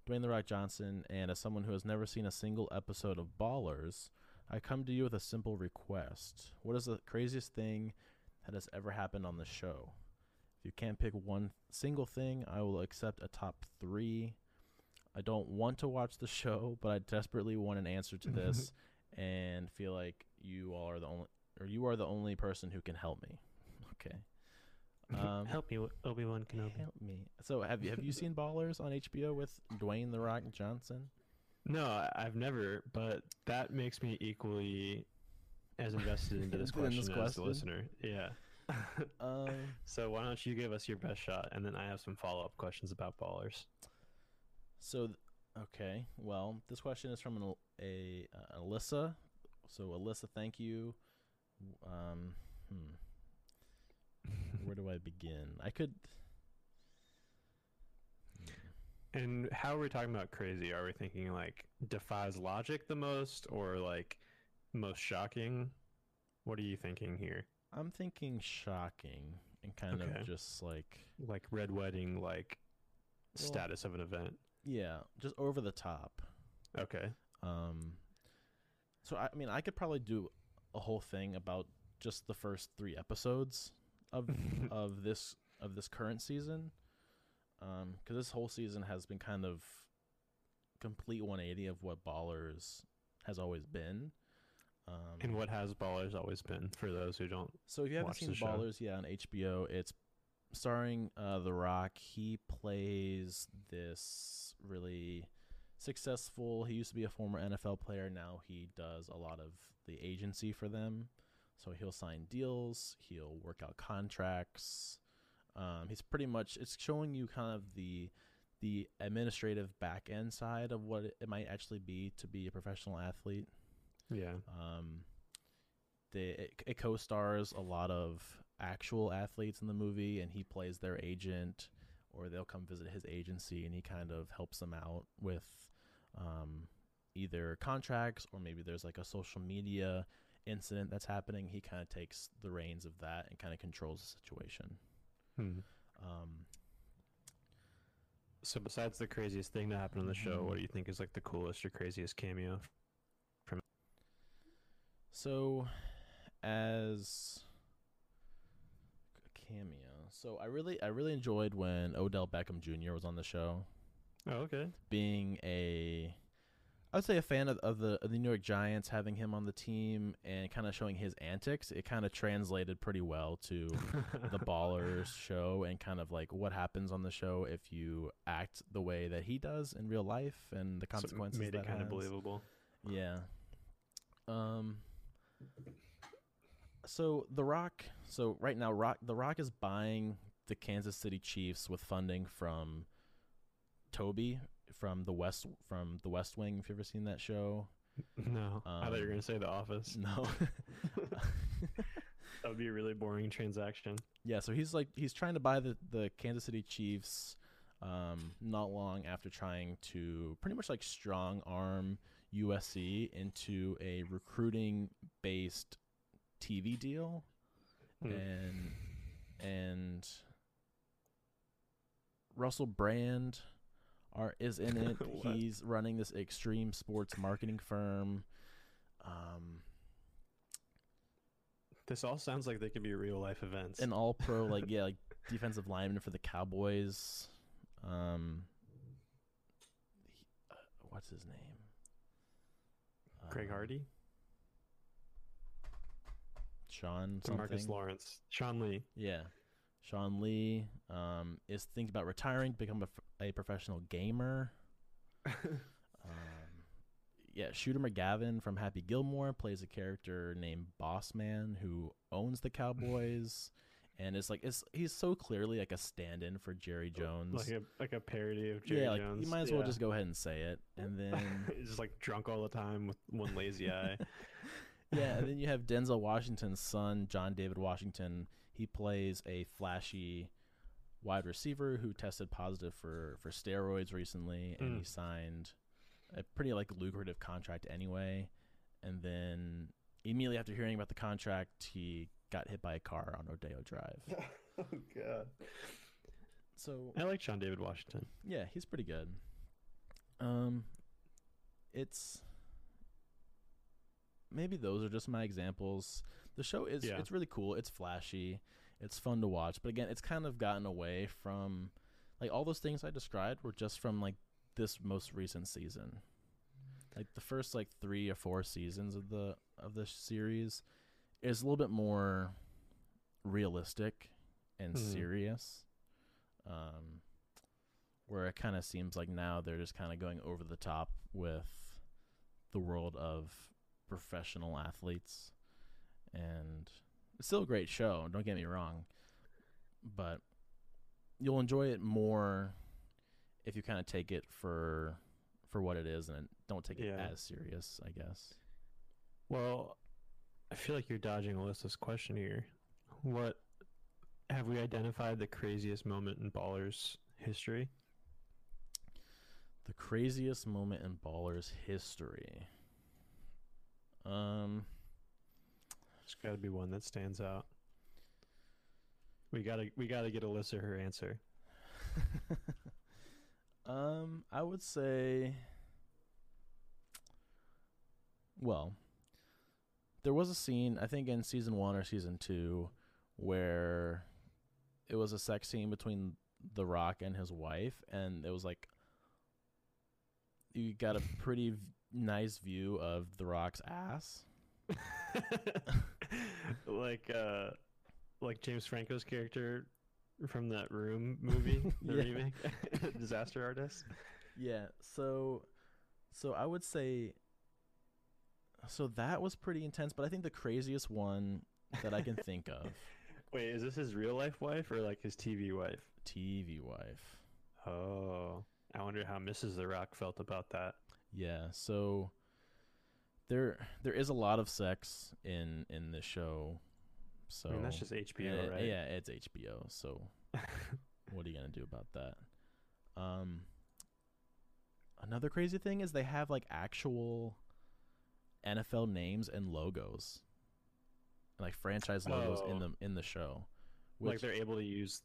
Dwayne The Rock Johnson, and as someone who has never seen a single episode of Ballers, I come to you with a simple request. What is the craziest thing that has ever happened on the show? If you can't pick one single thing, I will accept a top 3. I don't want to watch the show, but I desperately want an answer to this and feel like you are the only person who can help me. Okay. Help me, Obi-Wan Kenobi. Help me. So have you seen Ballers on HBO with Dwayne The Rock Johnson? No, I've never, but that makes me equally as invested into this question as the listener. Yeah. So why don't you give us your best shot, and then I have some follow-up questions about Ballers. So, okay. Well, this question is from an Alyssa. So, Alyssa, thank you. Where do I begin? I could. And how are we talking about crazy? Are we thinking like defies logic the most, or like most shocking? What are you thinking here? I'm thinking shocking and kind of just like Red Wedding, like status of an event. Yeah, just over the top. Okay. So, I mean, I could probably do a whole thing about just the first three episodes of this current season, because this whole season has been kind of complete 180 of what Ballers has always been. And what has Ballers always been, for those who don't? So if you haven't seen Ballers, yeah, on HBO, it's starring The Rock. He plays this really successful. He used to be a former NFL player. Now he does a lot of the agency for them. So he'll sign deals. He'll work out contracts. He's pretty much, it's showing you kind of the administrative back end side of what it might actually be to be a professional athlete. Yeah. It co-stars a lot of actual athletes in the movie, and he plays their agent, or they'll come visit his agency, and he kind of helps them out with either contracts, or maybe there's like a social media incident that's happening. He kind of takes the reins of that and kind of controls the situation. Hmm. So besides the craziest thing that happened on the show, what do you think is like the coolest or craziest cameo? So, as a cameo, I really enjoyed when Odell Beckham Jr. was on the show. Oh, okay. Being I would say a fan of the New York Giants, having him on the team and kind of showing his antics, it kind of translated pretty well to the Ballers show, and kind of like what happens on the show if you act the way that he does in real life, and the consequences. So it made it kind of believable. Yeah. So The Rock. So right now, The Rock is buying the Kansas City Chiefs with funding from Toby from the West Wing. If you've ever seen that show. No, I thought you were gonna say The Office. No, that would be a really boring transaction. Yeah, so he's trying to buy the Kansas City Chiefs. Not long after trying to pretty much like strong arm USC into a recruiting based TV deal, and Russell Brand is in it. He's running this extreme sports marketing firm. This all sounds like they could be real life events. An all pro, like defensive lineman for the Cowboys. What's his name? Greg Hardy? Sean something? Marcus Lawrence. Sean Lee. Yeah. Sean Lee is thinking about retiring to become a professional gamer. Yeah, Shooter McGavin from Happy Gilmore plays a character named Boss Man who owns the Cowboys. And it's like he's so clearly like a stand-in for Jerry Jones, like a parody of Jerry Jones. You might as well just go ahead and say it, and then he's just like drunk all the time with one lazy eye. Yeah, and then you have Denzel Washington's son, John David Washington. He plays a flashy wide receiver who tested positive for steroids recently, and he signed a pretty like lucrative contract anyway. And then immediately after hearing about the contract, he got hit by a car on Rodeo Drive. Oh God. So I like John David Washington. Yeah, he's pretty good. It's maybe those are just my examples. The show is it's really cool. It's flashy. It's fun to watch. But again, it's kind of gotten away from like all those things I described were just from like this most recent season. Like the first like 3 or 4 seasons of the series is a little bit more realistic and serious, where it kind of seems like now they're just kind of going over the top with the world of professional athletes. And it's still a great show, don't get me wrong, but you'll enjoy it more if you kind of take it for what it is and don't take it as serious, I guess. Well, I feel like you're dodging Alyssa's question here. What have we identified the craziest moment in Ballers history? The craziest moment in Ballers history. There's got to be one that stands out. We gotta get Alyssa her answer. I would say, well, there was a scene, I think in season 1 or season 2, where it was a sex scene between The Rock and his wife, and it was like, you got a pretty nice view of The Rock's ass. Like James Franco's character from that Room movie, the remake, Disaster Artist. Yeah, so I would say, so that was pretty intense, but I think the craziest one that I can think of. Wait, is this his real life wife or like his TV wife? TV wife. Oh, I wonder how Mrs. The Rock felt about that. Yeah, so there is a lot of sex in the show. So I mean, that's just HBO, right? Yeah, it's HBO. So what are you gonna do about that? Another crazy thing is they have like actual NFL names and logos, and like franchise logos in the show. Which, like, they're able to use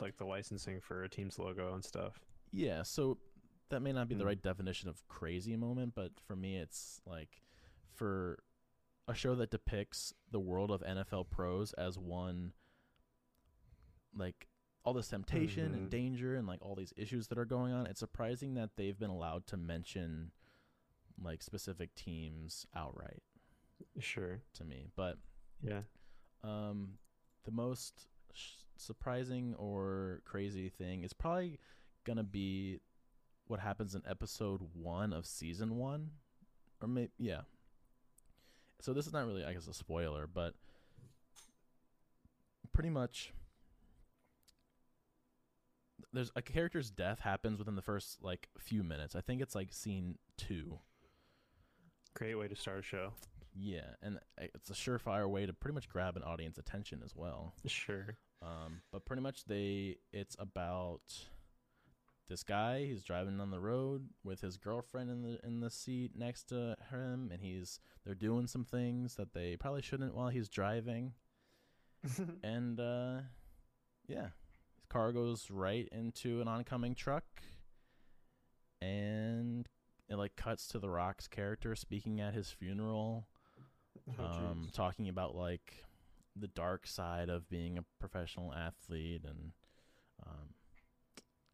like the licensing for a team's logo and stuff. Yeah, so that may not be the right definition of crazy moment, but for me, it's like, for a show that depicts the world of NFL pros as one, like all this temptation and danger and like all these issues that are going on, it's surprising that they've been allowed to mention like specific teams outright. Sure. To me, but yeah. The most surprising or crazy thing is probably gonna be what happens in episode 1 of season 1, or maybe, yeah. So this is not really, I guess, a spoiler, but pretty much there's a character's death happens within the first like few minutes. I think it's like scene 2. Great way to start a show. Yeah, and it's a surefire way to pretty much grab an audience attention as well. Sure. But pretty much it's about this guy, he's driving on the road with his girlfriend in the seat next to him, and they're doing some things that they probably shouldn't while he's driving. And yeah, his car goes right into an oncoming truck, and it like cuts to The Rock's character speaking at his funeral, talking about like the dark side of being a professional athlete, and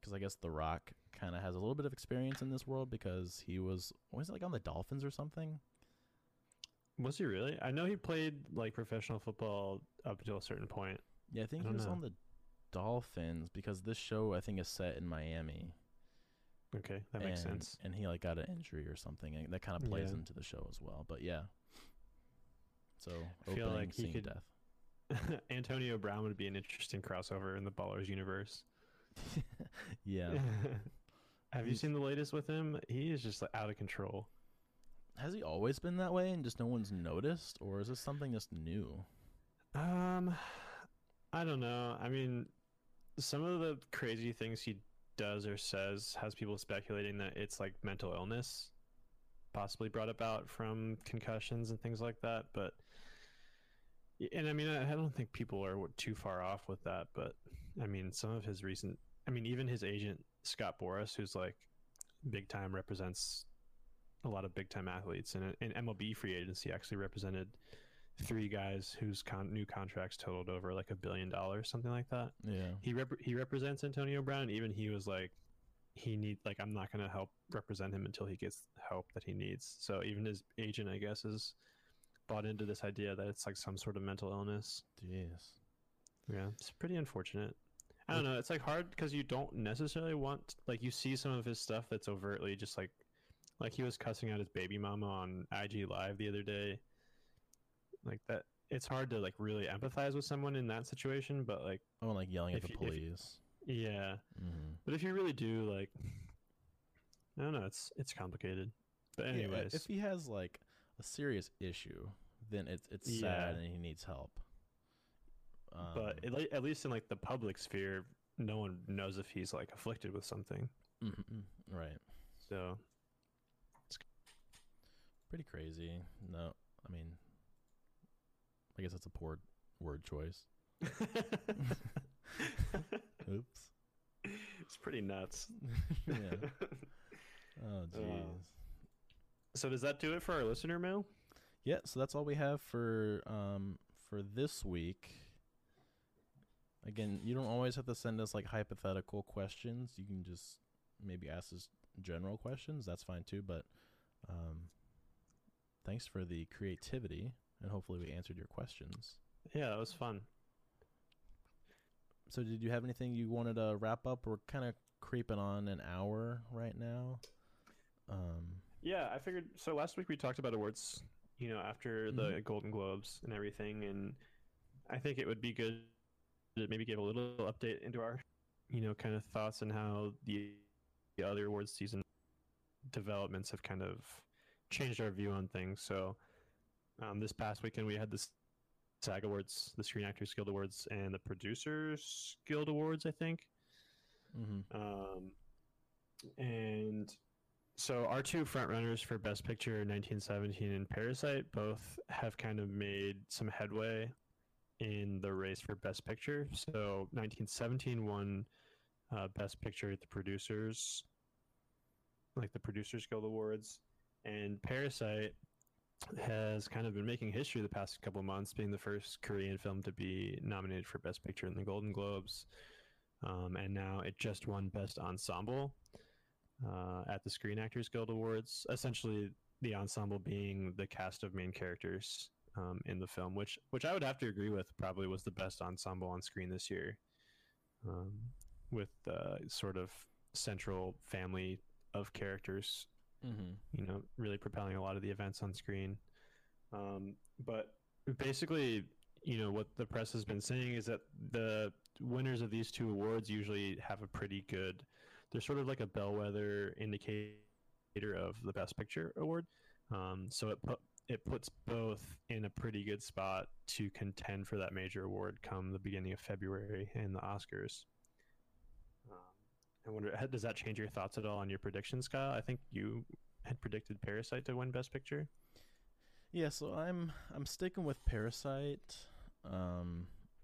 because I guess The Rock kind of has a little bit of experience in this world because he was it like on the Dolphins or something? Was he really? I know he played like professional football up until a certain point. Yeah, I think he was on the Dolphins because this show I think is set in Miami. Okay, that makes sense. And he like got an injury or something, and that kind of plays into the show as well. But yeah, so I feel like he could. Death. Antonio Brown would be an interesting crossover in the Ballers universe. Yeah. Have you seen the latest with him? He is just like out of control. Has he always been that way and just no one's noticed, or is this something that's new? I don't know. I mean, some of the crazy things he does or says has people speculating that it's like mental illness, possibly brought about from concussions and things like that. But, and I mean, I don't think people are too far off with that, but I mean, some of his recent, I mean, even his agent, Scott Boras, who's like big time, represents a lot of big time athletes, and in MLB free agency actually represented 3 guys whose new contracts totaled over like $1 billion, something like that. Yeah. He represents Antonio Brown, and even he was like, I'm not going to help represent him until he gets help that he needs. So even his agent, I guess, is bought into this idea that it's like some sort of mental illness. Jeez. Yeah, it's pretty unfortunate. I don't know. It's like hard because you don't necessarily want, like, you see some of his stuff that's overtly just like he was cussing out his baby mama on IG Live the other day. Like that, it's hard to like really empathize with someone in that situation. But like, oh, like yelling at the police. Yeah. Mm-hmm. But if you really do, like, I don't know. It's complicated. But anyways, yeah, if he has like a serious issue, then it's sad and he needs help. But at least in like the public sphere, no one knows if he's like afflicted with something. Mm-hmm, right. So it's pretty crazy. No, I mean, I guess that's a poor word choice. Oops. It's pretty nuts. Yeah. Oh, jeez. So does that do it for our listener mail? Yeah, so that's all we have for this week. Again, you don't always have to send us like hypothetical questions. You can just maybe ask us general questions. That's fine too. But thanks for the creativity, and hopefully we answered your questions. Yeah, that was fun. So did you have anything you wanted to wrap up? We're kind of creeping on an hour right now. Yeah, I figured. So last week we talked about awards, you know, after the Golden Globes and everything, and I think it would be good to maybe give a little update into our, you know, kind of thoughts on how the other awards season developments have kind of changed our view on things. So this past weekend we had this SAG Awards, the Screen Actors Guild Awards, and the Producers Guild Awards, I think. Mm-hmm. And so our two frontrunners for Best Picture, 1917 and Parasite, both have kind of made some headway in the race for Best Picture. So 1917 won Best Picture at the Producers, like the Producers Guild Awards, and Parasite has kind of been making history the past couple of months, being the first Korean film to be nominated for Best Picture in the Golden Globes. And now it just won Best Ensemble at the Screen Actors Guild Awards, essentially the ensemble being the cast of main characters in the film, which I would have to agree with probably was the best ensemble on screen this year, with the sort of central family of characters. Mm-hmm. You know, really propelling a lot of the events on screen. But basically, you know, what the press has been saying is that the winners of these two awards usually have a pretty good, they're sort of like a bellwether indicator of the Best Picture award. So it puts both in a pretty good spot to contend for that major award come the beginning of February and the Oscars. I wonder, does that change your thoughts at all on your predictions, Kyle? I think you had predicted Parasite to win Best Picture. Yeah, so I'm sticking with Parasite.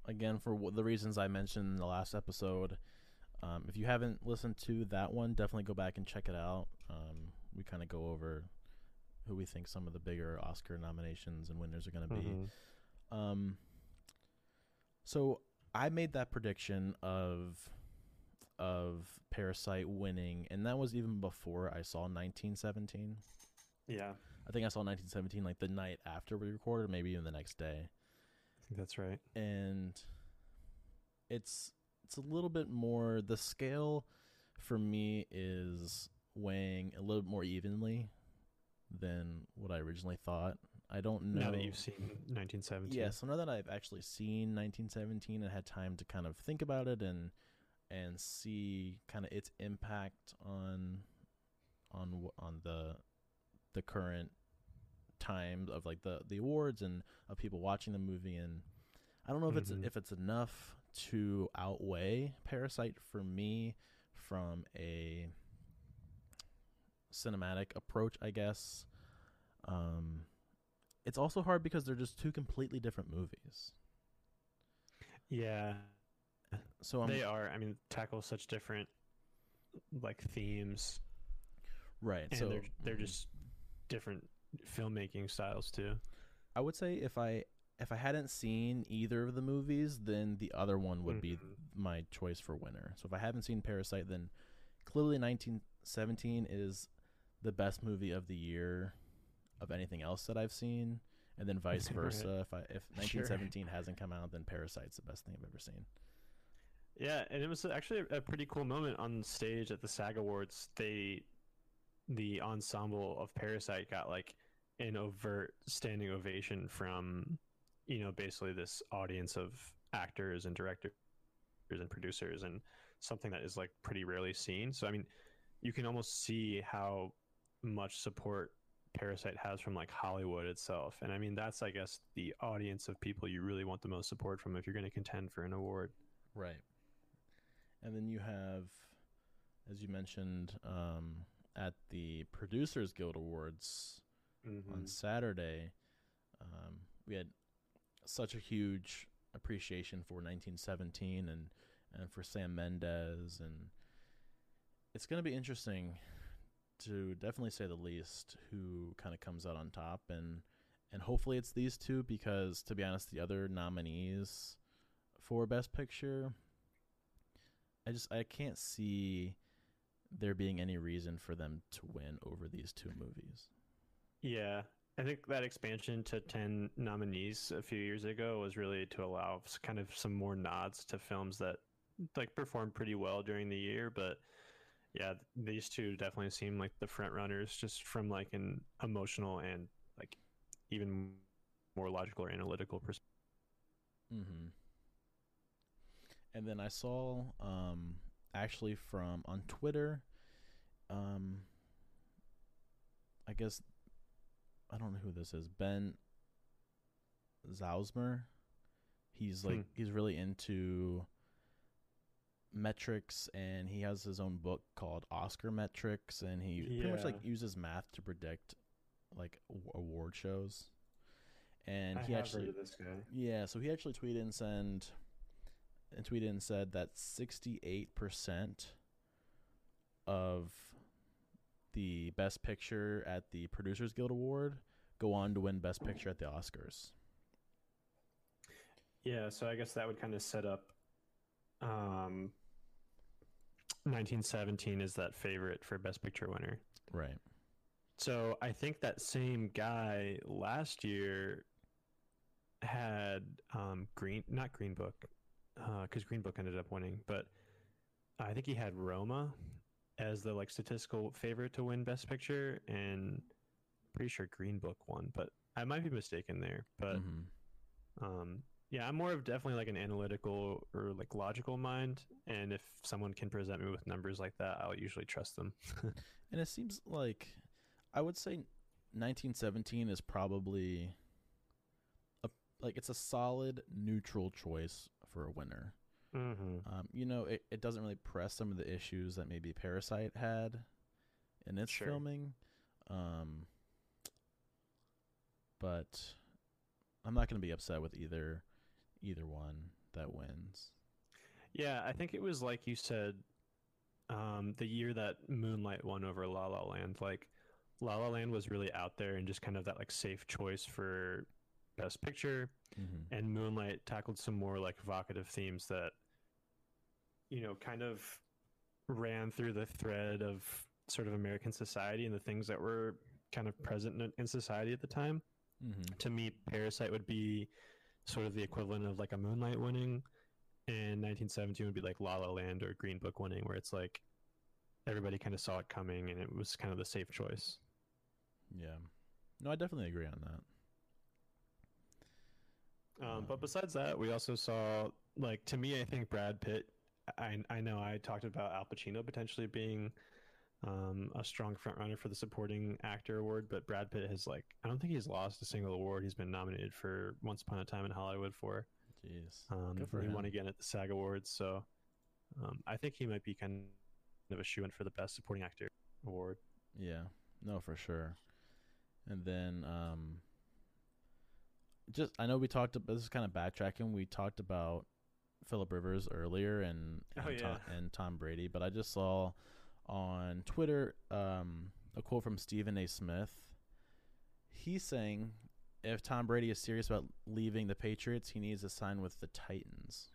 Again, for the reasons I mentioned in the last episode. If you haven't listened to that one, definitely go back and check it out. We kind of go over who we think some of the bigger Oscar nominations and winners are going to be. Mm-hmm. So I made that prediction of Parasite winning, and that was even before I saw 1917. Yeah, I think I saw 1917 like the night after we recorded, maybe even the next day. I think that's right. And it's a little bit more, the scale for me is weighing a little more evenly than what I originally thought. I don't know. Now that you've seen 1917. Yeah, so now that I've actually seen 1917 and had time to kind of think about it and see kind of its impact on the current time of like the awards and of people watching the movie. And I don't know if it's enough to outweigh Parasite for me from a cinematic approach, I guess. It's also hard because they're just two completely different movies. Yeah. So they tackle such different like themes, right? And so they're just different filmmaking styles too. I would say if I hadn't seen either of the movies, then the other one would be my choice for winner. So if I haven't seen Parasite, then clearly 1917 is the best movie of the year of anything else that I've seen, and then vice versa. Right. If 1917 hasn't come out, then Parasite's the best thing I've ever seen. Yeah, and it was actually a pretty cool moment on stage at the SAG Awards. The ensemble of Parasite got like an overt standing ovation from, you know, basically this audience of actors and directors and producers, and something that is like pretty rarely seen. So I mean, you can almost see how much support Parasite has from like Hollywood itself. And I mean, that's, I guess, the audience of people you really want the most support from if you're going to contend for an award. Right. And then you have, as you mentioned, at the Producers Guild Awards on Saturday, we had such a huge appreciation for 1917 and for Sam Mendes and it's going to be interesting, to definitely say the least, who kind of comes out on top. And hopefully it's these two, because, to be honest, the other nominees for Best Picture, I can't see there being any reason for them to win over these two movies. Yeah, I think that expansion to 10 nominees a few years ago was really to allow kind of some more nods to films that like performed pretty well during the year. But yeah, these two definitely seem like the front runners, just from like an emotional and like even more logical or analytical perspective. Mm-hmm. And then I saw actually from on Twitter, I guess, I don't know who this is, Ben Zausmer. He's like he's really into metrics, and he has his own book called Oscar Metrics, and he pretty much like uses math to predict like award shows. And I heard of this guy. Yeah, so he actually tweeted and said that 68% of the Best Picture at the Producers Guild Award go on to win Best Picture at the Oscars. Yeah, so I guess that would kind of set up 1917 is that favorite for Best Picture winner. Right. So I think that same guy last year had because Green Book ended up winning, but I think he had Roma as the like statistical favorite to win Best Picture, and I'm pretty sure Green Book won, but I might be mistaken there. But yeah, I'm more of definitely like an analytical or like logical mind, and if someone can present me with numbers like that, I'll usually trust them. And it seems like I would say 1917 is probably like it's a solid neutral choice for a winner. Mm-hmm. You know, it doesn't really press some of the issues that maybe Parasite had in its filming. But I'm not going to be upset with either one that wins. Yeah, I think it was like you said, the year that Moonlight won over La La Land. Like La La Land was really out there and just kind of that like safe choice for Best Picture, and Moonlight tackled some more like evocative themes that, you know, kind of ran through the thread of sort of American society and the things that were kind of present in society at the time. To me, Parasite would be sort of the equivalent of like a Moonlight winning, and 1917 would be like La La Land or Green Book winning, where it's like everybody kind of saw it coming and it was kind of the safe choice. Yeah, no, I definitely agree on that. But besides that, we also saw, like, to me, I think Brad Pitt, I know I talked about Al Pacino potentially being a strong frontrunner for the Supporting Actor Award, but Brad Pitt has, like, I don't think he's lost a single award he's been nominated for Once Upon a Time in Hollywood for. Jeez. Good for him. He won again at the SAG Awards, so I think he might be kind of a shoo-in for the Best Supporting Actor Award. Yeah, no, for sure. And then... just, I know we talked about, this is kind of backtracking, we talked about Philip Rivers earlier and Tom Brady, but I just saw on Twitter a quote from Stephen A. Smith. He's saying if Tom Brady is serious about leaving the Patriots, he needs to sign with the Titans.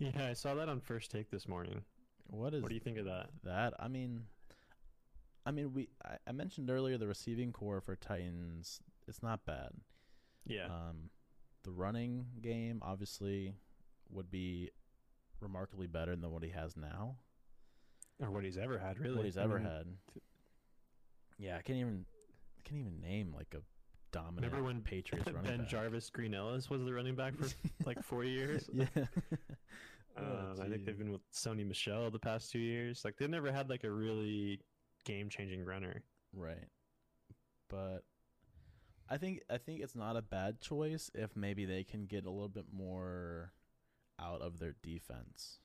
Yeah, I saw that on First Take this morning. What do you think of that? I mentioned earlier the receiving core for Titans, it's not bad. Yeah. The running game obviously would be remarkably better than what he has now, or what he's ever had. Really, what he's ever had. Yeah, I can't even name like a dominant. Remember when Patriots running back? Ben Jarvis Green Ellis was the running back for like 4 years. Yeah. I think they've been with Sony Michel the past 2 years. Like, they've never had like a really game-changing runner. Right. But I think it's not a bad choice if maybe they can get a little bit more out of their defense.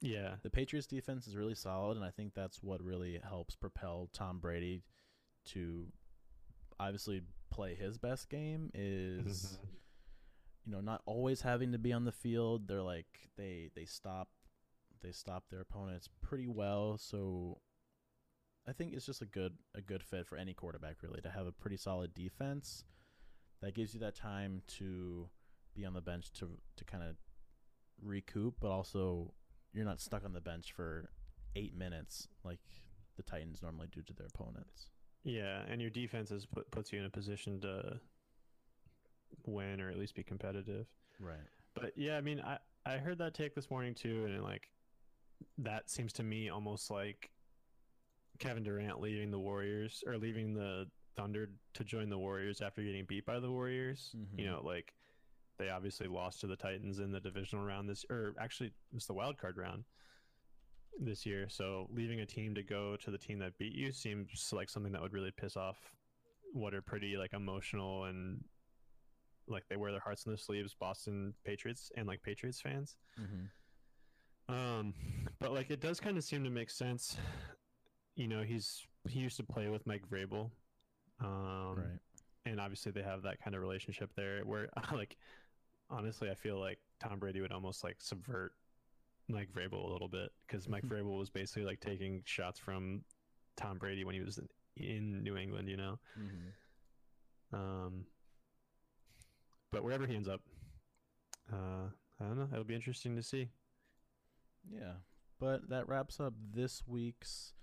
Yeah. The Patriots defense is really solid, and I think that's what really helps propel Tom Brady to obviously play his best game is, you know, not always having to be on the field. They're like, they stop their opponents pretty well. So I think it's just a good fit for any quarterback, really, to have a pretty solid defense that gives you that time to be on the bench to kind of recoup, but also you're not stuck on the bench for 8 minutes like the Titans normally do to their opponents. Yeah, and your defense puts you in a position to win or at least be competitive. Right. But yeah, I mean, I heard that take this morning too, and like that seems to me almost like Kevin Durant leaving the Warriors or leaving the Thunder to join the Warriors after getting beat by the Warriors. Mm-hmm. You know, like they obviously lost to the Titans in the divisional round this, or actually it was the wild card round this year. So leaving a team to go to the team that beat you seems like something that would really piss off what are pretty like emotional and like they wear their hearts on their sleeves Boston Patriots and like Patriots fans. Mm-hmm. But like it does kind of seem to make sense. You know, he used to play with Mike Vrabel. Right. And obviously they have that kind of relationship there where like honestly I feel like Tom Brady would almost like subvert Mike Vrabel a little bit because Mike Vrabel was basically like taking shots from Tom Brady when he was in New England, you know. Mm-hmm. But wherever he ends up, I don't know. It'll be interesting to see. Yeah, but that wraps up this week's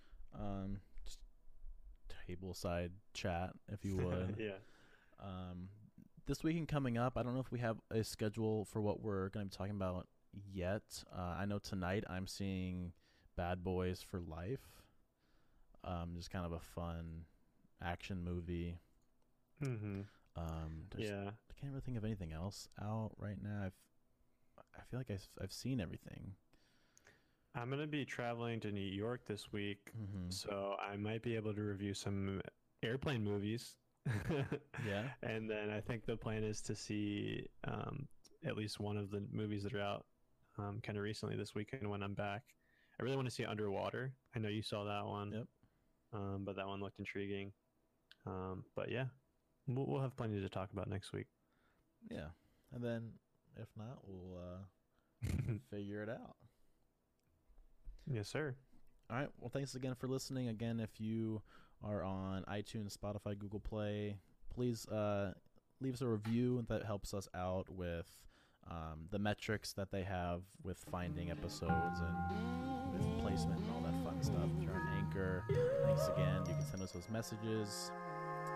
tableside chat, if you would. Yeah. This weekend coming up, I don't know if we have a schedule for what we're going to be talking about yet. I know tonight I'm seeing Bad Boys for Life. Just kind of a fun action movie. Mm-hmm. Yeah, I can't really think of anything else out right now. I feel like I've seen everything. I'm gonna be traveling to New York this week, mm-hmm. so I might be able to review some airplane movies. Yeah, and then I think the plan is to see at least one of the movies that are out kind of recently this weekend when I'm back. I really want to see Underwater. I know you saw that one. Yep. But that one looked intriguing. But yeah. We'll have plenty to talk about next week. Yeah. And then if not, we'll figure it out. Yes, sir. All right. Well, thanks again for listening. Again, if you are on iTunes, Spotify, Google Play, please leave us a review. That helps us out with the metrics that they have with finding episodes and with placement and all that fun stuff. If you're on Anchor, thanks again. You can send us those messages.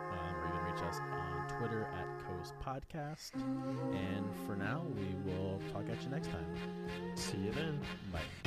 Or you can reach us on Twitter @CoastPodcast. And for now, we will talk at you next time. See you then. Bye.